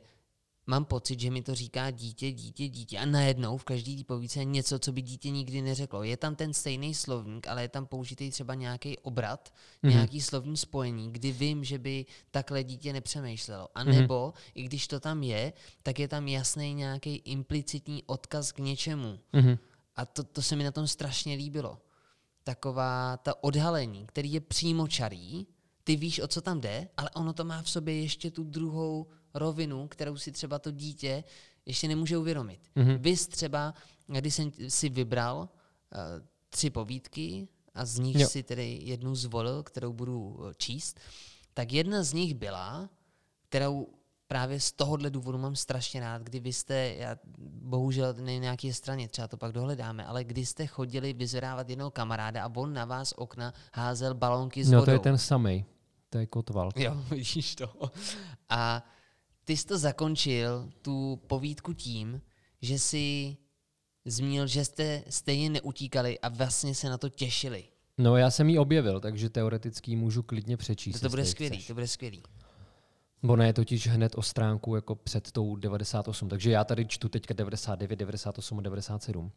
mám pocit, že mi to říká dítě a najednou v každý tý povídce je něco, co by dítě nikdy neřeklo. Je tam ten stejný slovník, ale je tam použitý třeba nějaký obrat, nějaký slovní spojení, kdy vím, že by takhle dítě nepřemýšlelo. A nebo, i když to tam je, tak je tam jasný nějaký implicitní odkaz k něčemu. A to se mi na tom strašně líbilo. Taková ta odhalení, který je přímočarý, ty víš, o co tam jde, ale ono to má v sobě ještě tu druhou rovinu, kterou si třeba to dítě ještě nemůže uvědomit. Vys třeba, když jsem si vybral 3 povídky a z nich si tedy jednu zvolil, kterou budu číst, tak jedna z nich byla, kterou právě z tohohle důvodu mám strašně rád, kdy vy jste, já bohužel na nějaké straně, třeba to pak dohledáme, ale kdy jste chodili vyzvedávat jednoho kamaráda a on na vás okna házel balónky s vodou. No to je ten samej, to je Kotval. Jo, vidíš to. A ty jsi to zakončil, tu povídku tím, že jsi zmínil, že jste stejně neutíkali a vlastně se na to těšili. No já jsem ji objevil, takže teoreticky můžu klidně přečíst. To bude skvělý, chceš. To bude skvělý. Ona je totiž hned o stránku jako před tou 98, takže já tady čtu teďka 99, 98 a 97.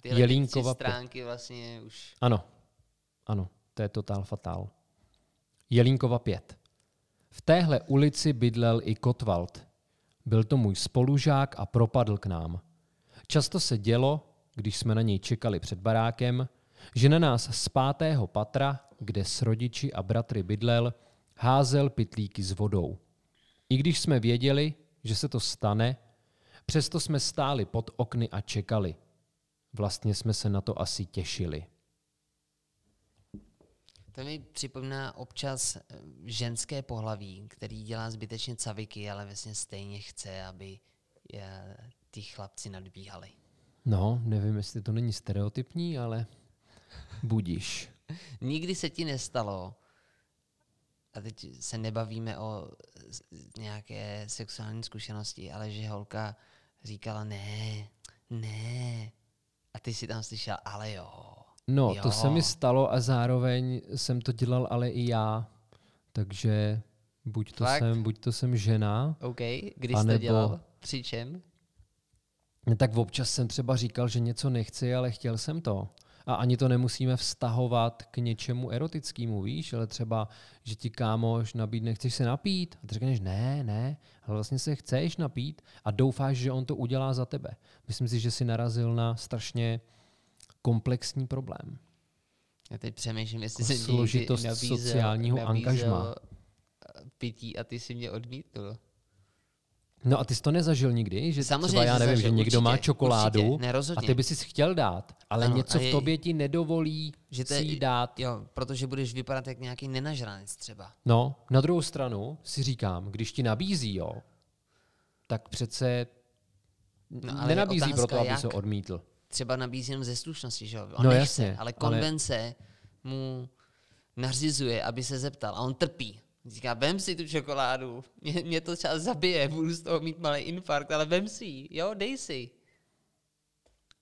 Tyhle Jelínkova 3 stránky vlastně už... Ano, to je totál fatál. Jelínkova 5. V téhle ulici bydlel i Kotvald. Byl to můj spolužák a propadl k nám. Často se dělo, když jsme na něj čekali před barákem, že na nás z 5. patra, kde s rodiči a bratry bydlel, házel pytlíky s vodou. I když jsme věděli, že se to stane, přesto jsme stáli pod okny a čekali. Vlastně jsme se na to asi těšili. To mi připomíná občas ženské pohlaví, který dělá zbytečně caviky, ale vlastně stejně chce, aby ti chlapci nadbíhali. No, nevím, jestli to není stereotypní, ale budiš. Nikdy se ti nestalo, a teď se nebavíme o nějaké sexuální zkušenosti, ale že holka říkala ne. A ty si tam slyšel, ale jo. No, jo. To se mi stalo a zároveň jsem to dělal ale i já. Takže buď to jsem žena. OK, když jsi to dělal? Při čem? Tak občas jsem třeba říkal, že něco nechci, ale chtěl jsem to. A ani to nemusíme vztahovat k něčemu erotickému, víš, ale třeba, že ti kámoš nabídne, chceš se napít? A ty řekneš, ne, ale vlastně se chceš napít a doufáš, že on to udělá za tebe. Myslím si, že jsi narazil na strašně komplexní problém. Já teď přemýšlím, jestli se složitost sociálního angažmá. Pití a ty si mě odmítl. No a ty jsi to nezažil nikdy, že samozřejmě, třeba já nevím, že někdo určitě, má čokoládu určitě, a ty bys si chtěl dát, ale ano, něco v tobě ti nedovolí si ji dát. Jo, protože budeš vypadat jak nějaký nenažranec třeba. No, na druhou stranu si říkám, když ti nabízí, jo, tak přece nenabízí proto, aby se odmítl. Třeba nabízí jenom ze slušnosti, že jo? On nechce, jasně, ale konvence mu nařizuje, aby se zeptal a on trpí. Říká, vem si tu čokoládu, mě to třeba zabije, budu z toho mít malý infarkt, ale vem si ji, jo, dej si.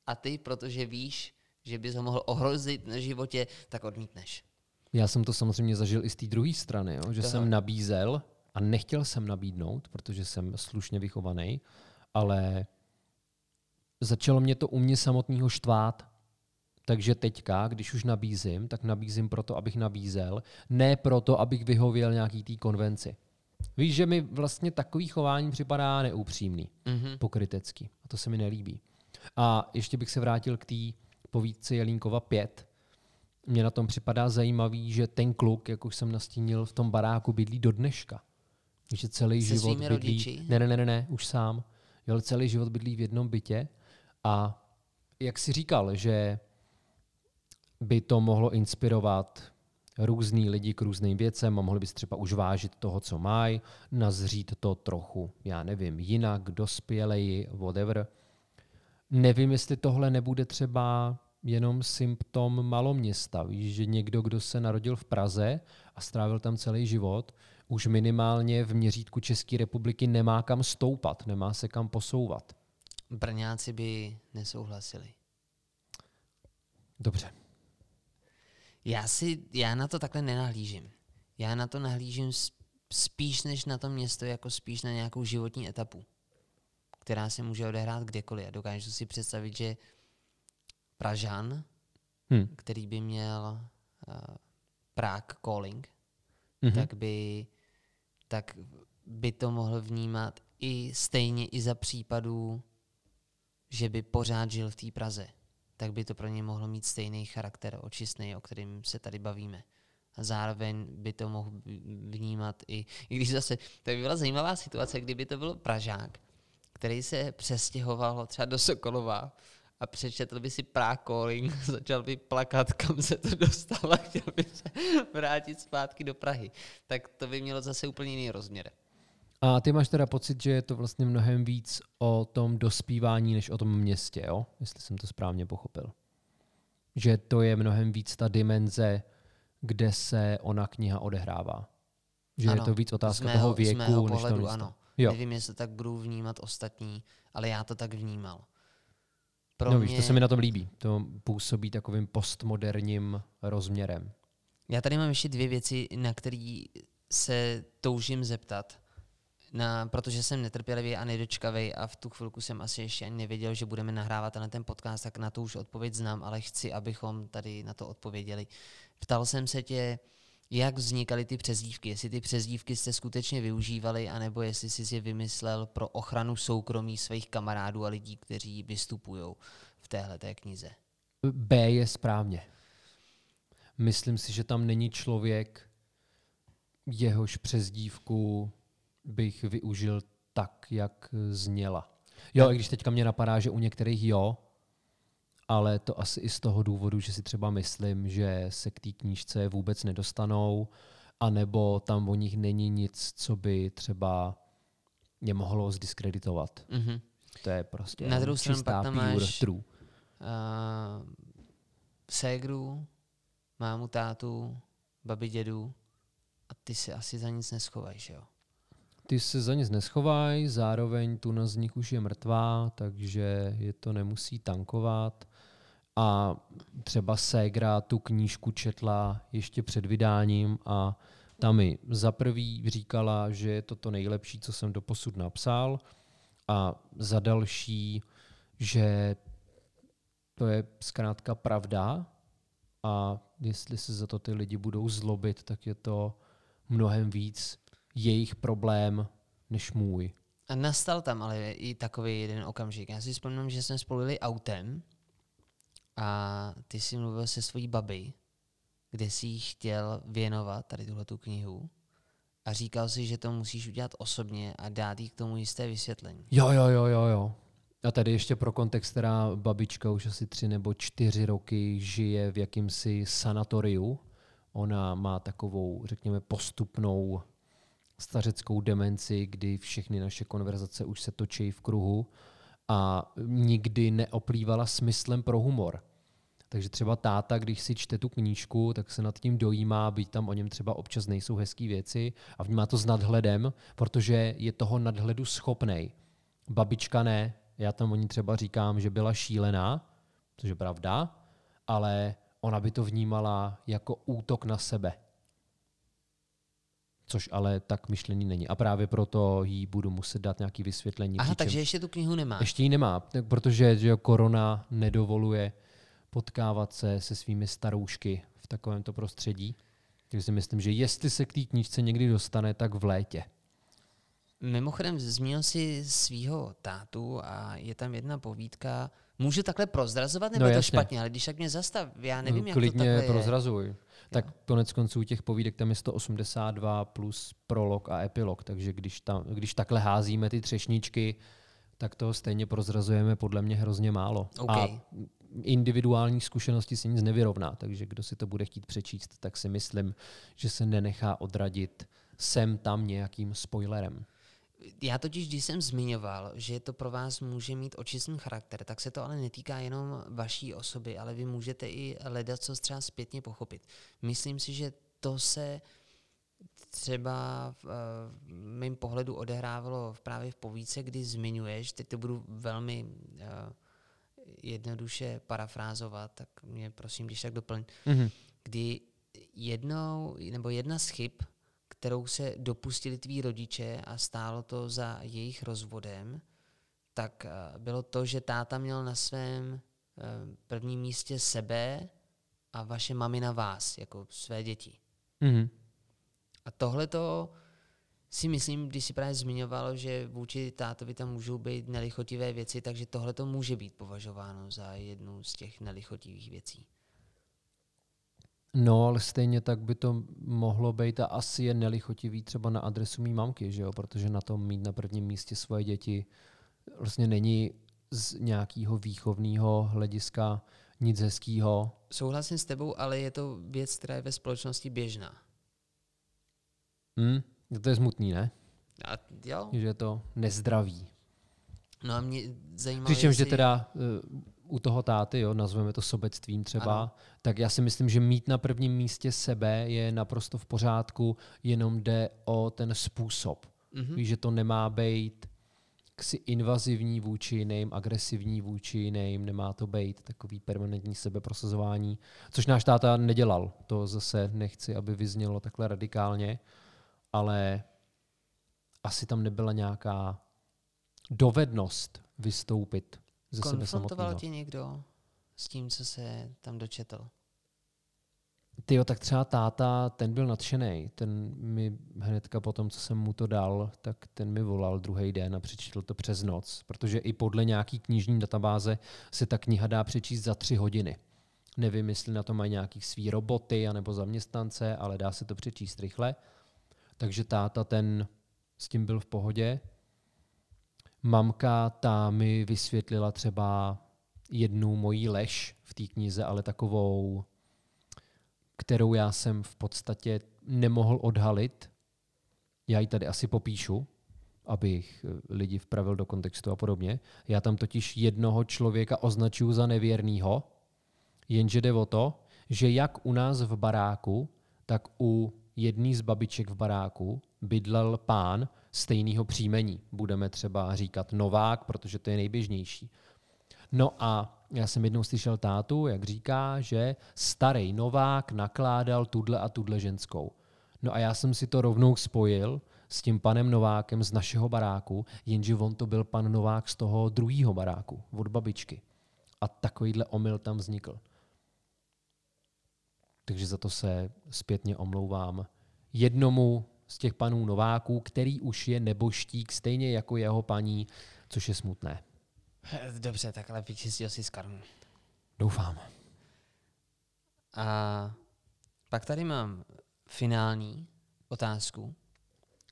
A ty, protože víš, že bys ho mohl ohrozit na životě, tak odmítneš. Já jsem to samozřejmě zažil i z té druhé strany, jo? Že jsem nabízel a nechtěl jsem nabídnout, protože jsem slušně vychovaný, ale začalo mě to u mě samotného štvát. Takže teďka, když už nabízím, tak nabízím proto, abych nabízel, ne proto, abych vyhověl nějaký té konvenci. Víš, že mi vlastně takový chování připadá neupřímný, pokrytecký. A to se mi nelíbí. A ještě bych se vrátil k té povídce Jelínkova 5. Mně na tom připadá zajímavý, že ten kluk, jak už jsem nastínil, v tom baráku bydlí do dneška. Že celý se život bydlí... Rodiči? Ne, už sám. Jo, celý život bydlí v jednom bytě a jak si říkal, že by to mohlo inspirovat různý lidi k různým věcem a mohli bys třeba už vážit toho, co mají, nazřít to trochu, já nevím, jinak, dospěleji, whatever. Nevím, jestli tohle nebude třeba jenom symptom maloměsta. Víš, že někdo, kdo se narodil v Praze a strávil tam celý život, už minimálně v měřítku České republiky nemá kam stoupat, nemá se kam posouvat. Brňáci by nesouhlasili. Dobře. Já na to takhle nenahlížím. Já na to nahlížím spíš než na to město, jako spíš na nějakou životní etapu, která se může odehrát kdekoliv. A dokážu si představit, že Pražan, který by měl Prague calling, tak by to mohl vnímat i stejně i za případů, že by pořád žil v té Praze. Tak by to pro ně mohlo mít stejný charakter očistný, o kterém se tady bavíme. A zároveň by to mohl vnímat i když zase, to by byla zajímavá situace, kdyby to byl Pražák, který se přestěhoval třeba do Sokolova a přečetl by si Prague calling, začal by plakat, kam se to dostalo, chtěl by se vrátit zpátky do Prahy. Tak to by mělo zase úplně jiný rozměr. A ty máš teda pocit, že je to vlastně mnohem víc o tom dospívání, než o tom městě, jo? Jestli jsem to správně pochopil. Že to je mnohem víc ta dimenze, kde se ona kniha odehrává. Že ano, je to víc otázka toho věku, než toho pohledu, ano. Jo. Nevím, jestli tak budou vnímat ostatní, ale já to tak vnímal. Víš, to se mi na tom líbí. To působí takovým postmoderním rozměrem. Já tady mám ještě dvě věci, na které se toužím zeptat. Protože jsem netrpělivý a nedočkavý a v tu chvilku jsem asi ještě ani nevěděl, že budeme nahrávat na ten podcast, tak na to už odpověď znám, ale chci, abychom tady na to odpověděli. Ptal jsem se tě, jak vznikaly ty přezdívky, jestli ty přezdívky jste skutečně využívali, anebo jestli jsi je vymyslel pro ochranu soukromí svých kamarádů a lidí, kteří vystupují v téhleté knize. B je správně. Myslím si, že tam není člověk, jehož přezdívku bych využil tak, jak zněla. Jo, i když teďka mě napadá, že u některých jo, ale to asi i z toho důvodu, že si třeba myslím, že se k té knížce vůbec nedostanou, anebo tam o nich není nic, co by třeba mě mohlo zdiskreditovat. Mm-hmm. To je prostě na druhou stranu pak tam máš true. Ségru, mámu, tátu, babi, dědu a ty se asi za nic neschováš, jo? Ty se za nic neschovají, zároveň tuna z nich už je mrtvá, takže je to nemusí tankovat. A třeba ségra tu knížku četla ještě před vydáním a ta mi za prvý říkala, že je to to nejlepší, co jsem doposud napsal, a za další, že to je zkrátka pravda a jestli se za to ty lidi budou zlobit, tak je to mnohem víc jejich problém než můj. A nastal tam ale i takový jeden okamžik. Já si vzpomínám, že jsme spolu jeli autem a ty jsi mluvil se svojí babi, kde jsi chtěl věnovat tady tuhletu knihu a říkal si, že to musíš udělat osobně a dát jí k tomu jisté vysvětlení. Jo. A tady ještě pro kontext, která babička už asi 3 nebo 4 roky žije v jakýmsi sanatoriu. Ona má takovou, řekněme, postupnou stařeckou demenci, kdy všechny naše konverzace už se točí v kruhu a nikdy neoplývala smyslem pro humor. Takže třeba táta, když si čte tu knížku, tak se nad tím dojímá, byť tam o něm třeba občas nejsou hezký věci a vnímá to s nadhledem, protože je toho nadhledu schopnej. Babička ne, já tam o ní třeba říkám, že byla šílená, což je pravda, ale ona by to vnímala jako útok na sebe. Což ale tak myšlení není. A právě proto jí budu muset dát nějaké vysvětlení. Aha, takže ještě tu knihu nemá. Ještě ji nemá, protože že korona nedovoluje potkávat se se svými staroušky v takovémto prostředí. Takže si myslím, že jestli se k té knížce někdy dostane, tak v létě. Mimochodem zmínil si svýho tátu a je tam jedna povídka. Můžu takhle prozrazovat, nebo je to špatně, ale když tak mě zastav, já nevím, jak to takhle je. Klidně prozrazuj. Tak konec konců těch povídek tam je 182 plus prolog a epilog, takže když takhle házíme ty třešničky, tak toho stejně prozrazujeme podle mě hrozně málo. Okay. A individuální zkušenosti se nic nevyrovná, takže kdo si to bude chtít přečíst, tak si myslím, že se nenechá odradit sem tam nějakým spoilerem. Já totiž, když jsem zmiňoval, že to pro vás může mít očistný charakter, tak se to ale netýká jenom vaší osoby, ale vy můžete i ledacos třeba zpětně pochopit. Myslím si, že to se třeba v mém pohledu odehrávalo právě v povídce, kdy zmiňuješ, teď to budu velmi jednoduše parafrázovat, tak mě prosím, když tak doplň, kdy jedna z chyb, kterou se dopustili tví rodiče a stálo to za jejich rozvodem, tak bylo to, že táta měl na svém prvním místě sebe a vaše mamina vás, jako své děti. Mm-hmm. A tohle to si myslím, když si právě zmiňoval, že vůči tátovi tam můžou být nelichotivé věci, takže tohle to může být považováno za jednu z těch nelichotivých věcí. No, ale stejně tak by to mohlo být a asi je nelichotivý třeba na adresu mý mamky, že jo? Protože na tom mít na prvním místě svoje děti vlastně není z nějakého výchovného hlediska nic hezkýho. Souhlasím s tebou, ale je to věc, která je ve společnosti běžná. To je smutný, ne? A jo. Že je to nezdravý. No a mě zajímalo, přičemž, že teda u toho táty, jo, nazveme to sobectvím třeba, ano. Tak já si myslím, že mít na prvním místě sebe je naprosto v pořádku, jenom jde o ten způsob. Mm-hmm. Že to nemá být ksi invazivní vůči jiným, agresivní vůči jiným, nemá to být takový permanentní sebeprosazování, což náš táta nedělal. To zase nechci, aby vyznělo takhle radikálně, ale asi tam nebyla nějaká dovednost vystoupit ze sebe samotného. Konfrontoval tě někdo s tím, co se tam dočetl? Tyjo, tak třeba táta, ten byl nadšenej. Ten mi hnedka po tom, co jsem mu to dal, tak ten mi volal druhý den a přečetl to přes noc. Protože i podle nějaký knižní databáze se ta kniha dá přečíst za 3 hodiny. Nevím, jestli na to mají nějaký svý roboty anebo zaměstnance, ale dá se to přečíst rychle. Takže táta ten s tím byl v pohodě. Mamka, ta mi vysvětlila třeba jednu mojí lež v té knize, ale takovou, kterou já jsem v podstatě nemohl odhalit. Já ji tady asi popíšu, abych lidi vpravil do kontextu a podobně. Já tam totiž jednoho člověka označuju za nevěrnýho, jenže jde o to, že jak u nás v baráku, tak u jedný z babiček v baráku bydlel pán stejného příjmení. Budeme třeba říkat Novák, protože to je nejběžnější. No a já jsem jednou slyšel tátu, jak říká, že starý Novák nakládal tudle a tudle ženskou. No a já jsem si to rovnou spojil s tím panem Novákem z našeho baráku, jenže on to byl pan Novák z toho druhého baráku, od babičky. A takovýhle omyl tam vznikl. Takže za to se zpětně omlouvám jednomu z těch panů Nováků, který už je neboštík, stejně jako jeho paní, což je smutné. Dobře, takhle vyčistil si z karmu. Doufám. A pak tady mám finální otázku,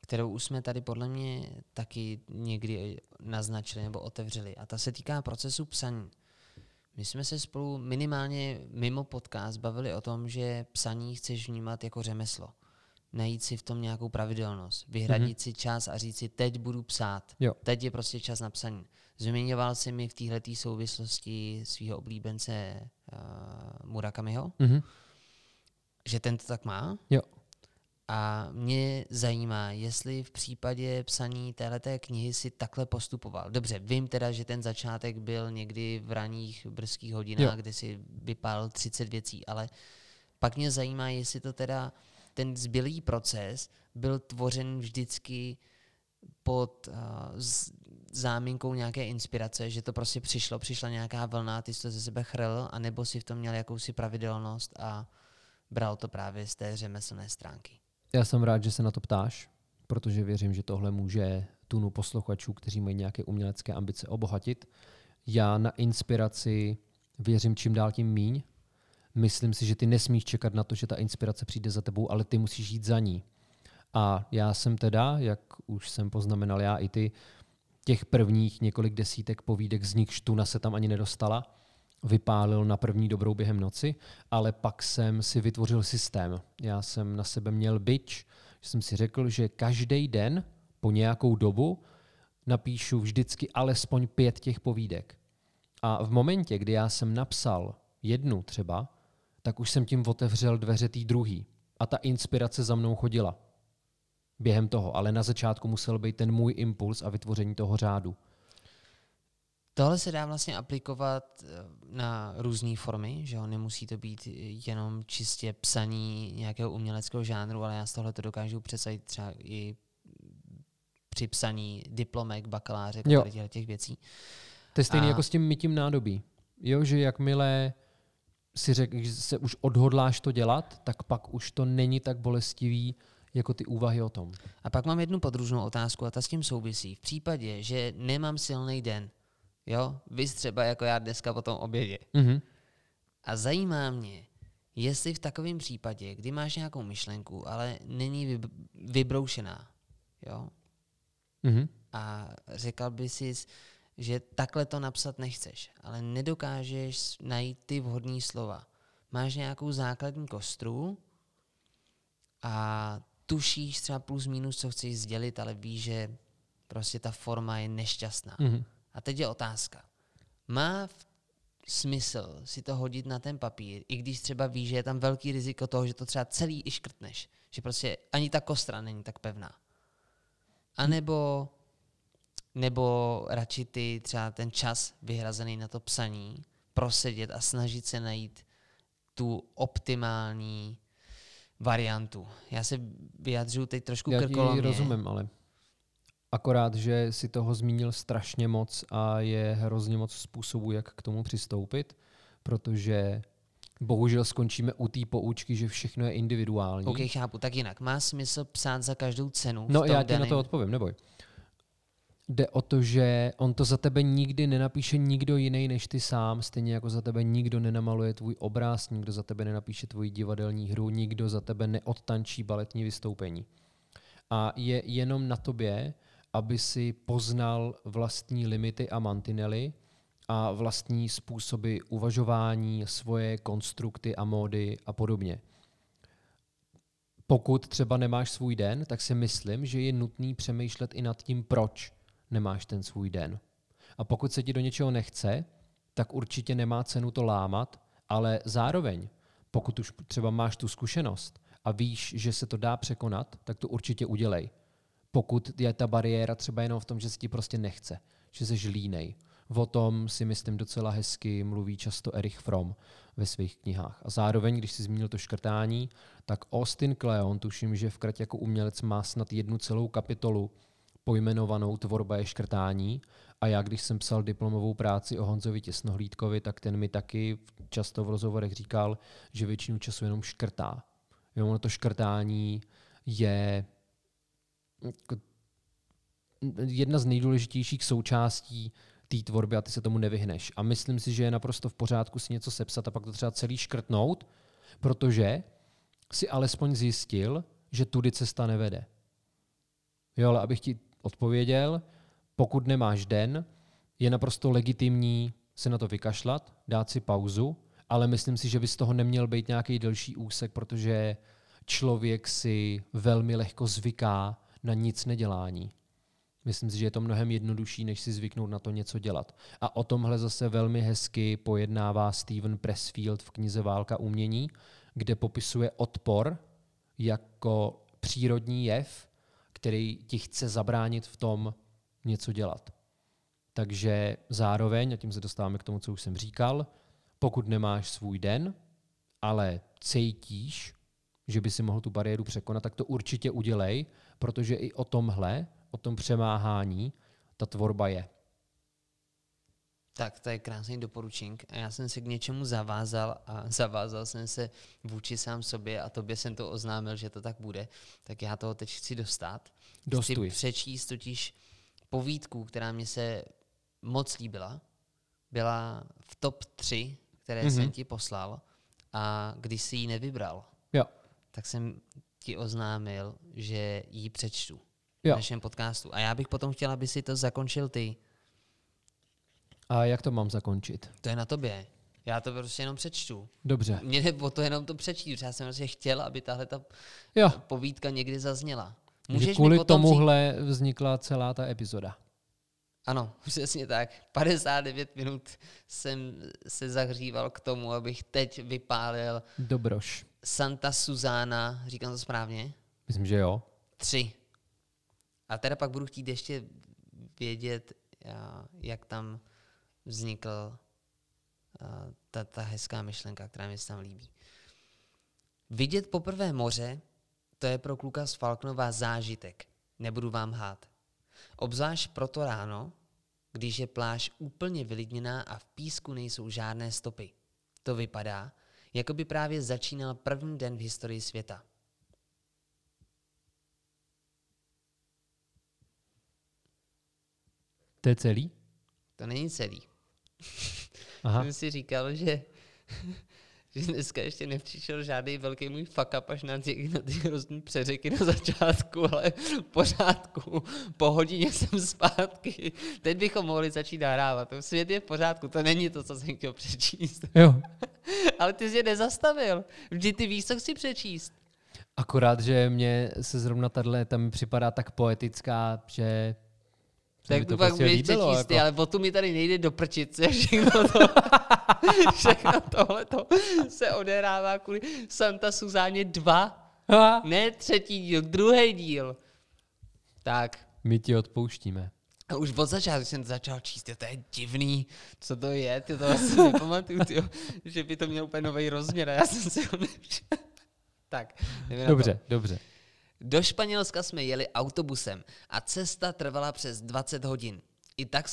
kterou už jsme tady podle mě taky někdy naznačili nebo otevřeli. A ta se týká procesu psaní. My jsme se spolu minimálně mimo podcast bavili o tom, že psaní chceš vnímat jako řemeslo. Najít si v tom nějakou pravidelnost, vyhradit si čas a říct si, teď budu psát. Jo. Teď je prostě čas na psaní. Zmiňoval jsi mi v této souvislosti svého oblíbence Murakamiho, že ten to tak má. Jo. A mě zajímá, jestli v případě psaní téhleté knihy si takhle postupoval. Dobře, vím teda, že ten začátek byl někdy v raných brzkých hodinách, kde si vypálil 30 věcí, ale pak mě zajímá, jestli to teda ten zbylý proces byl tvořen vždycky pod záminkou nějaké inspirace, že to prostě přišla nějaká vlna, ty jsi to ze sebe chrl, anebo si v tom měl jakousi pravidelnost a bral to právě z té řemeslné stránky. Já jsem rád, že se na to ptáš, protože věřím, že tohle může tunu posluchačů, kteří mají nějaké umělecké ambice, obohatit. Já na inspiraci věřím čím dál tím míň. Myslím si, že ty nesmíš čekat na to, že ta inspirace přijde za tebou, ale ty musíš jít za ní. A já jsem teda, jak už jsem poznamenal já i ty, těch prvních několik desítek povídek, z nichž tuna se tam ani nedostala, vypálil na první dobrou během noci, ale pak jsem si vytvořil systém. Já jsem na sebe měl bič, že jsem si řekl, že každý den po nějakou dobu napíšu vždycky alespoň 5 těch povídek. A v momentě, kdy já jsem napsal jednu třeba, tak už jsem tím otevřel dveře té druhý. A ta inspirace za mnou chodila během toho. Ale na začátku musel být ten můj impuls a vytvoření toho řádu. Tohle se dá vlastně aplikovat na různé formy, že jo? Nemusí to být jenom čistě psaní nějakého uměleckého žánru, ale já z tohle to dokážu představit třeba i při psaní diplomek, bakalářek a tady těch věcí. To je stejné jako s tím mytím nádobí. Jo, že jakmile si řekl, že se už odhodláš to dělat, tak pak už to není tak bolestivý, jako ty úvahy o tom. A pak mám jednu podružnou otázku a ta s tím souvisí. V případě, že nemám silný den, jo, víš, třeba jako já dneska po tom obědě. Mm-hmm. A zajímá mě, jestli v takovém případě, kdy máš nějakou myšlenku, ale není vybroušená, jo, mm-hmm. a řekl by si, že takhle to napsat nechceš, ale nedokážeš najít ty vhodný slova. Máš nějakou základní kostru a tušíš třeba plus minus, co chceš sdělit, ale víš, že prostě ta forma je nešťastná. Mm-hmm. A teď je otázka. Má smysl si to hodit na ten papír, i když třeba víš, že je tam velký riziko toho, že to třeba celý i škrtneš, že prostě ani ta kostra není tak pevná. A nebo radši ty třeba ten čas vyhrazený na to psaní prosedět a snažit se najít tu optimální variantu. Já se vyjadřuju teď trošku krkolomně. Já rozumím, ale akorát, že si toho zmínil strašně moc a je hrozně moc způsobů, jak k tomu přistoupit, protože bohužel skončíme u té poučky, že všechno je individuální. Ok, chápu, tak jinak. Má smysl psát za každou cenu? No, já ti na to odpovím, neboj. Jde o to, že on to za tebe nikdy nenapíše nikdo jiný než ty sám, stejně jako za tebe nikdo nenamaluje tvůj obráz, nikdo za tebe nenapíše tvoji divadelní hru, nikdo za tebe neodtančí baletní vystoupení. A je jenom na tobě, aby si poznal vlastní limity a mantinely a vlastní způsoby uvažování, svoje konstrukty a módy a podobně. Pokud třeba nemáš svůj den, tak si myslím, že je nutný přemýšlet i nad tím, proč nemáš ten svůj den. A pokud se ti do něčeho nechce, tak určitě nemá cenu to lámat, ale zároveň, pokud už třeba máš tu zkušenost a víš, že se to dá překonat, tak to určitě udělej. Pokud je ta bariéra třeba jenom v tom, že se ti prostě nechce, že jsi línej. O tom si myslím docela hezky mluví často Erich Fromm ve svých knihách. A zároveň, když si zmínil to škrtání, tak Austin Kleon, tuším, že v Kratě jako umělec má snad jednu celou kapitolu pojmenovanou Tvorba je škrtání. A já, když jsem psal diplomovou práci o Honzovi Těsnohlídkovi, tak ten mi taky často v rozhovorech říkal, že většinu času jenom škrtá. Ono to škrtání je jedna z nejdůležitějších součástí té tvorby a ty se tomu nevyhneš. A myslím si, že je naprosto v pořádku si něco sepsat a pak to třeba celý škrtnout, protože si alespoň zjistil, že tudy cesta nevede. Jo, ale abych ti odpověděl, pokud nemáš den, je naprosto legitimní se na to vykašlat, dát si pauzu, ale myslím si, že by z toho neměl být nějaký delší úsek, protože člověk si velmi lehko zvyká na nic nedělání. Myslím si, že je to mnohem jednodušší, než si zvyknout na to něco dělat. A o tomhle zase velmi hezky pojednává Steven Pressfield v knize Válka umění, kde popisuje odpor jako přírodní jev, který ti chce zabránit v tom něco dělat. Takže zároveň, a tím se dostáváme k tomu, co už jsem říkal, pokud nemáš svůj den, ale cítíš, že by si mohl tu bariéru překonat, tak to určitě udělej, protože i o tomhle, o tom přemáhání, ta tvorba je. Tak, to je krásný doporučink. A já jsem se k něčemu zavázal a zavázal jsem se vůči sám sobě a tobě jsem to oznámil, že to tak bude. Tak já toho teď chci dostat. Dostuj. Chci přečíst totiž povídku, která mě se moc líbila. Byla v top 3, které jsem ti poslal a když jsi ji nevybral, jo, tak jsem ti oznámil, že ji přečtu v našem podcastu. A já bych potom chtěla, aby si to zakončil ty. A jak to mám zakončit? To je na tobě. Já to prostě jenom přečtu. Dobře. Mně nebo to jenom to přečtu. Já jsem prostě chtěl, aby tahle ta povídka někdy zazněla. Můžeš kvůli tomuhle vznikla celá ta epizoda. Ano, přesně tak. 59 minut jsem se zahříval k tomu, abych teď vypálil Dobroš. Santa Susana, říkám to správně? Myslím, že jo. 3. A teda pak budu chtít ještě vědět, jak tam vznikl ta hezká myšlenka, která mi se tam líbí. Vidět poprvé moře, to je pro kluka z Falknova zážitek. Nebudu vám lhát. Obzvlášť proto ráno, když je pláž úplně vylidněná a v písku nejsou žádné stopy. To vypadá, jako by právě začínal první den v historii světa. To je celý? To není celý. Aha. Jsem si říkal, že dneska ještě nepřišel žádný velký můj fuck up až na ty hrozný přeřeky na začátku, ale v pořádku, po hodině jsem zpátky. Teď bychom mohli začít nahrávat. Svět je v pořádku, to není to, co jsem chtěl přečíst. Jo. Ale ty jsi je nezastavil. Vždy ty víš, co chci přečíst. Akorát, že mě se zrovna tato mi připadá tak poetická, že... Tak to pak budeš přečíst, ale o tu mi tady nejde doprčit. Všechno tohleto se odehrává kvůli Santa Susáně 2. Ne 3. díl, 2. díl. Tak. My ti odpouštíme. A už od začátku jsem začal číst, to je divný, co to je, ty to asi nepamatuju, tyjo, že by to mělo úplně nový rozměr a já jsem si ho nevšel. Tak, dobře. Do Španělska jsme jeli autobusem a cesta trvala přes 20 hodin. I tak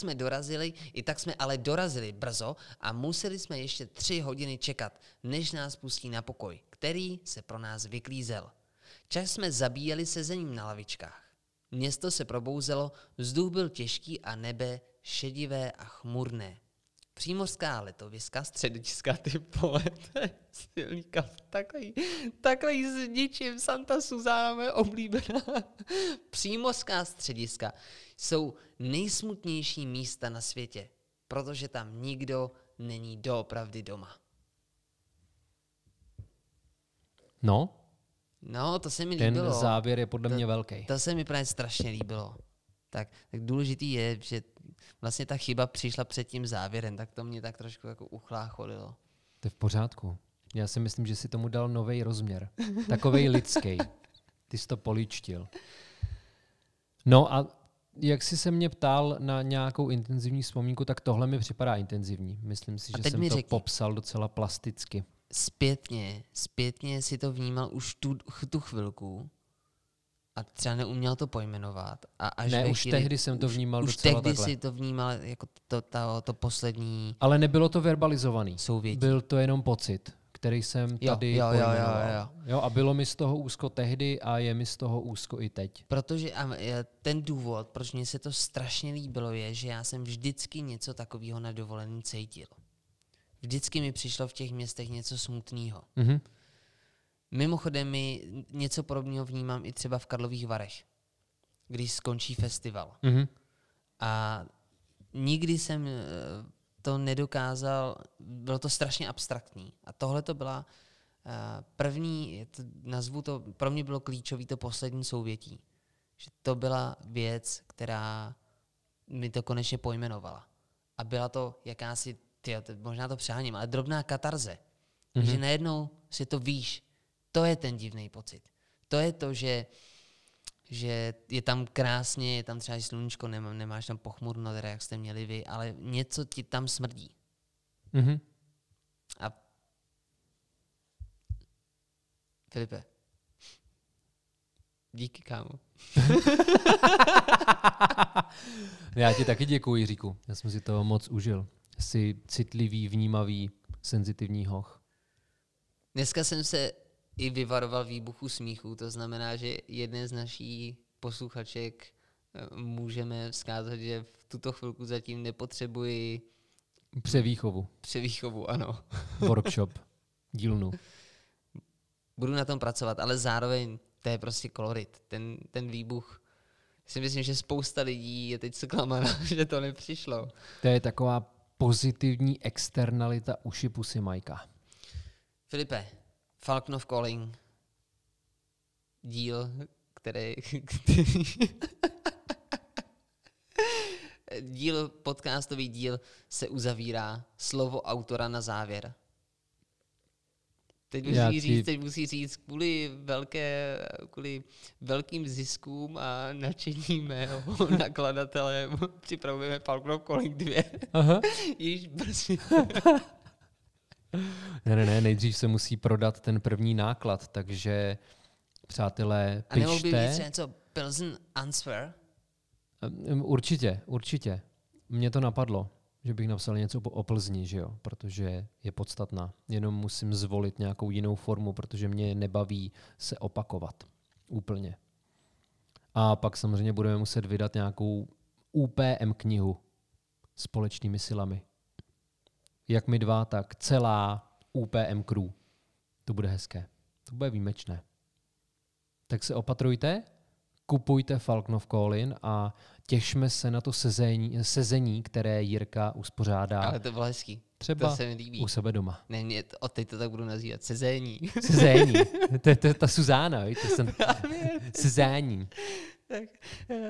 jsme ale dorazili brzo a museli jsme ještě 3 hodiny čekat, než nás pustí na pokoj, který se pro nás vyklízel. Čas jsme zabíjeli sezením na lavičkách. Město se probouzelo, vzduch byl těžký a nebe šedivé a chmurné. Přímořská letoviska, středočeská ty pole, silníka, takhle jí s ničím, Santa Susana je oblíbená. Přímořská střediska jsou nejsmutnější místa na světě, protože tam nikdo není doopravdy doma. No, to se mi líbilo. Ten závěr je podle mě velký. To se mi právě strašně líbilo. Tak důležitý je, že vlastně ta chyba přišla před tím závěrem, tak to mě tak trošku jako uchlácholilo. To je v pořádku. Já si myslím, že si tomu dal nový rozměr. Takovej lidský. Ty jsi to poličtil. No a jak jsi se mě ptal na nějakou intenzivní vzpomínku, tak tohle mi připadá intenzivní. Myslím si, že jsem to popsal docela plasticky. Zpětně si to vnímal už tu chvilku. A třeba neuměl to pojmenovat. A až ne, už chvíli, tehdy jsem to vnímal docela takhle. Už tehdy si to vnímal jako to poslední... Ale nebylo to verbalizovaný. Souvětí. Byl to jenom pocit, který jsem tady pojmenoval. Jo, a bylo mi z toho úzko tehdy a je mi z toho úzko i teď. Protože ten důvod, proč mě se to strašně líbilo, je, že já jsem vždycky něco takového na dovolený cítil. Vždycky mi přišlo v těch městech něco smutného. Mhm. Mimochodem, mi něco podobného vnímám i třeba v Karlových Varech, když skončí festival. Mm-hmm. A nikdy jsem to nedokázal, bylo to strašně abstraktní. A tohle to byla první, nazvu to, pro mě bylo klíčové to poslední souvětí. Že to byla věc, která mi to konečně pojmenovala. A byla to jakási, možná to přeháním, ale drobná katarze. Mm-hmm. Že najednou si to víš. To je ten divný pocit. To je to, že je tam krásně, je tam třeba i sluníčko, nemáš tam pochmurno, teda jak jste měli vy, ale něco ti tam smrdí. Mm-hmm. A Filipe, díky, kámo. Já ti taky děkuji, Jiříku. Já jsem si toho moc užil. Jsi citlivý, vnímavý, senzitivní hoch. Dneska jsem se i vyvaroval výbuchu smíchu, to znamená, že jeden z našich posluchaček můžeme vzkázat, že v tuto chvilku zatím nepotřebuji... Převýchovu, ano. Workshop, dílnu. Budu na tom pracovat, ale zároveň to je prostě kolorit. Ten výbuch, si myslím, že spousta lidí je teď zklamaná, že to nepřišlo. To je taková pozitivní externalita uši pusy Majka. Filipe, Falknov Calling, díl, který díl, podcastový díl se uzavírá slovo autora na závěr. Teď musí říct kvůli velkým ziskům a nadšení mého nakladatele připravujeme Falknov kolik 2. Aha. Ježíš, brzy. Ne, nejdřív se musí prodat ten první náklad, takže přátelé, pište. A nemohl by být něco Plzeň answer? Určitě. Mně to napadlo, že bych napsal něco o Plzni, že jo? Protože je podstatná. Jenom musím zvolit nějakou jinou formu, protože mě nebaví se opakovat úplně. A pak samozřejmě budeme muset vydat nějakou UPM knihu společnými silami. Jak my dva, tak celá UPM crew. To bude hezké. To bude výjimečné. Tak se opatrujte, kupujte Falknov Kolin a těšme se na to sezení, které Jirka uspořádá. Ale to bylo hezký. Třeba to se mi líbí. U sebe doma. Ne, od teď to tak budu nazývat. Sezení. To je ta Susana. Sezení.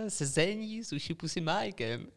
Sezení sushi pusy Majkem.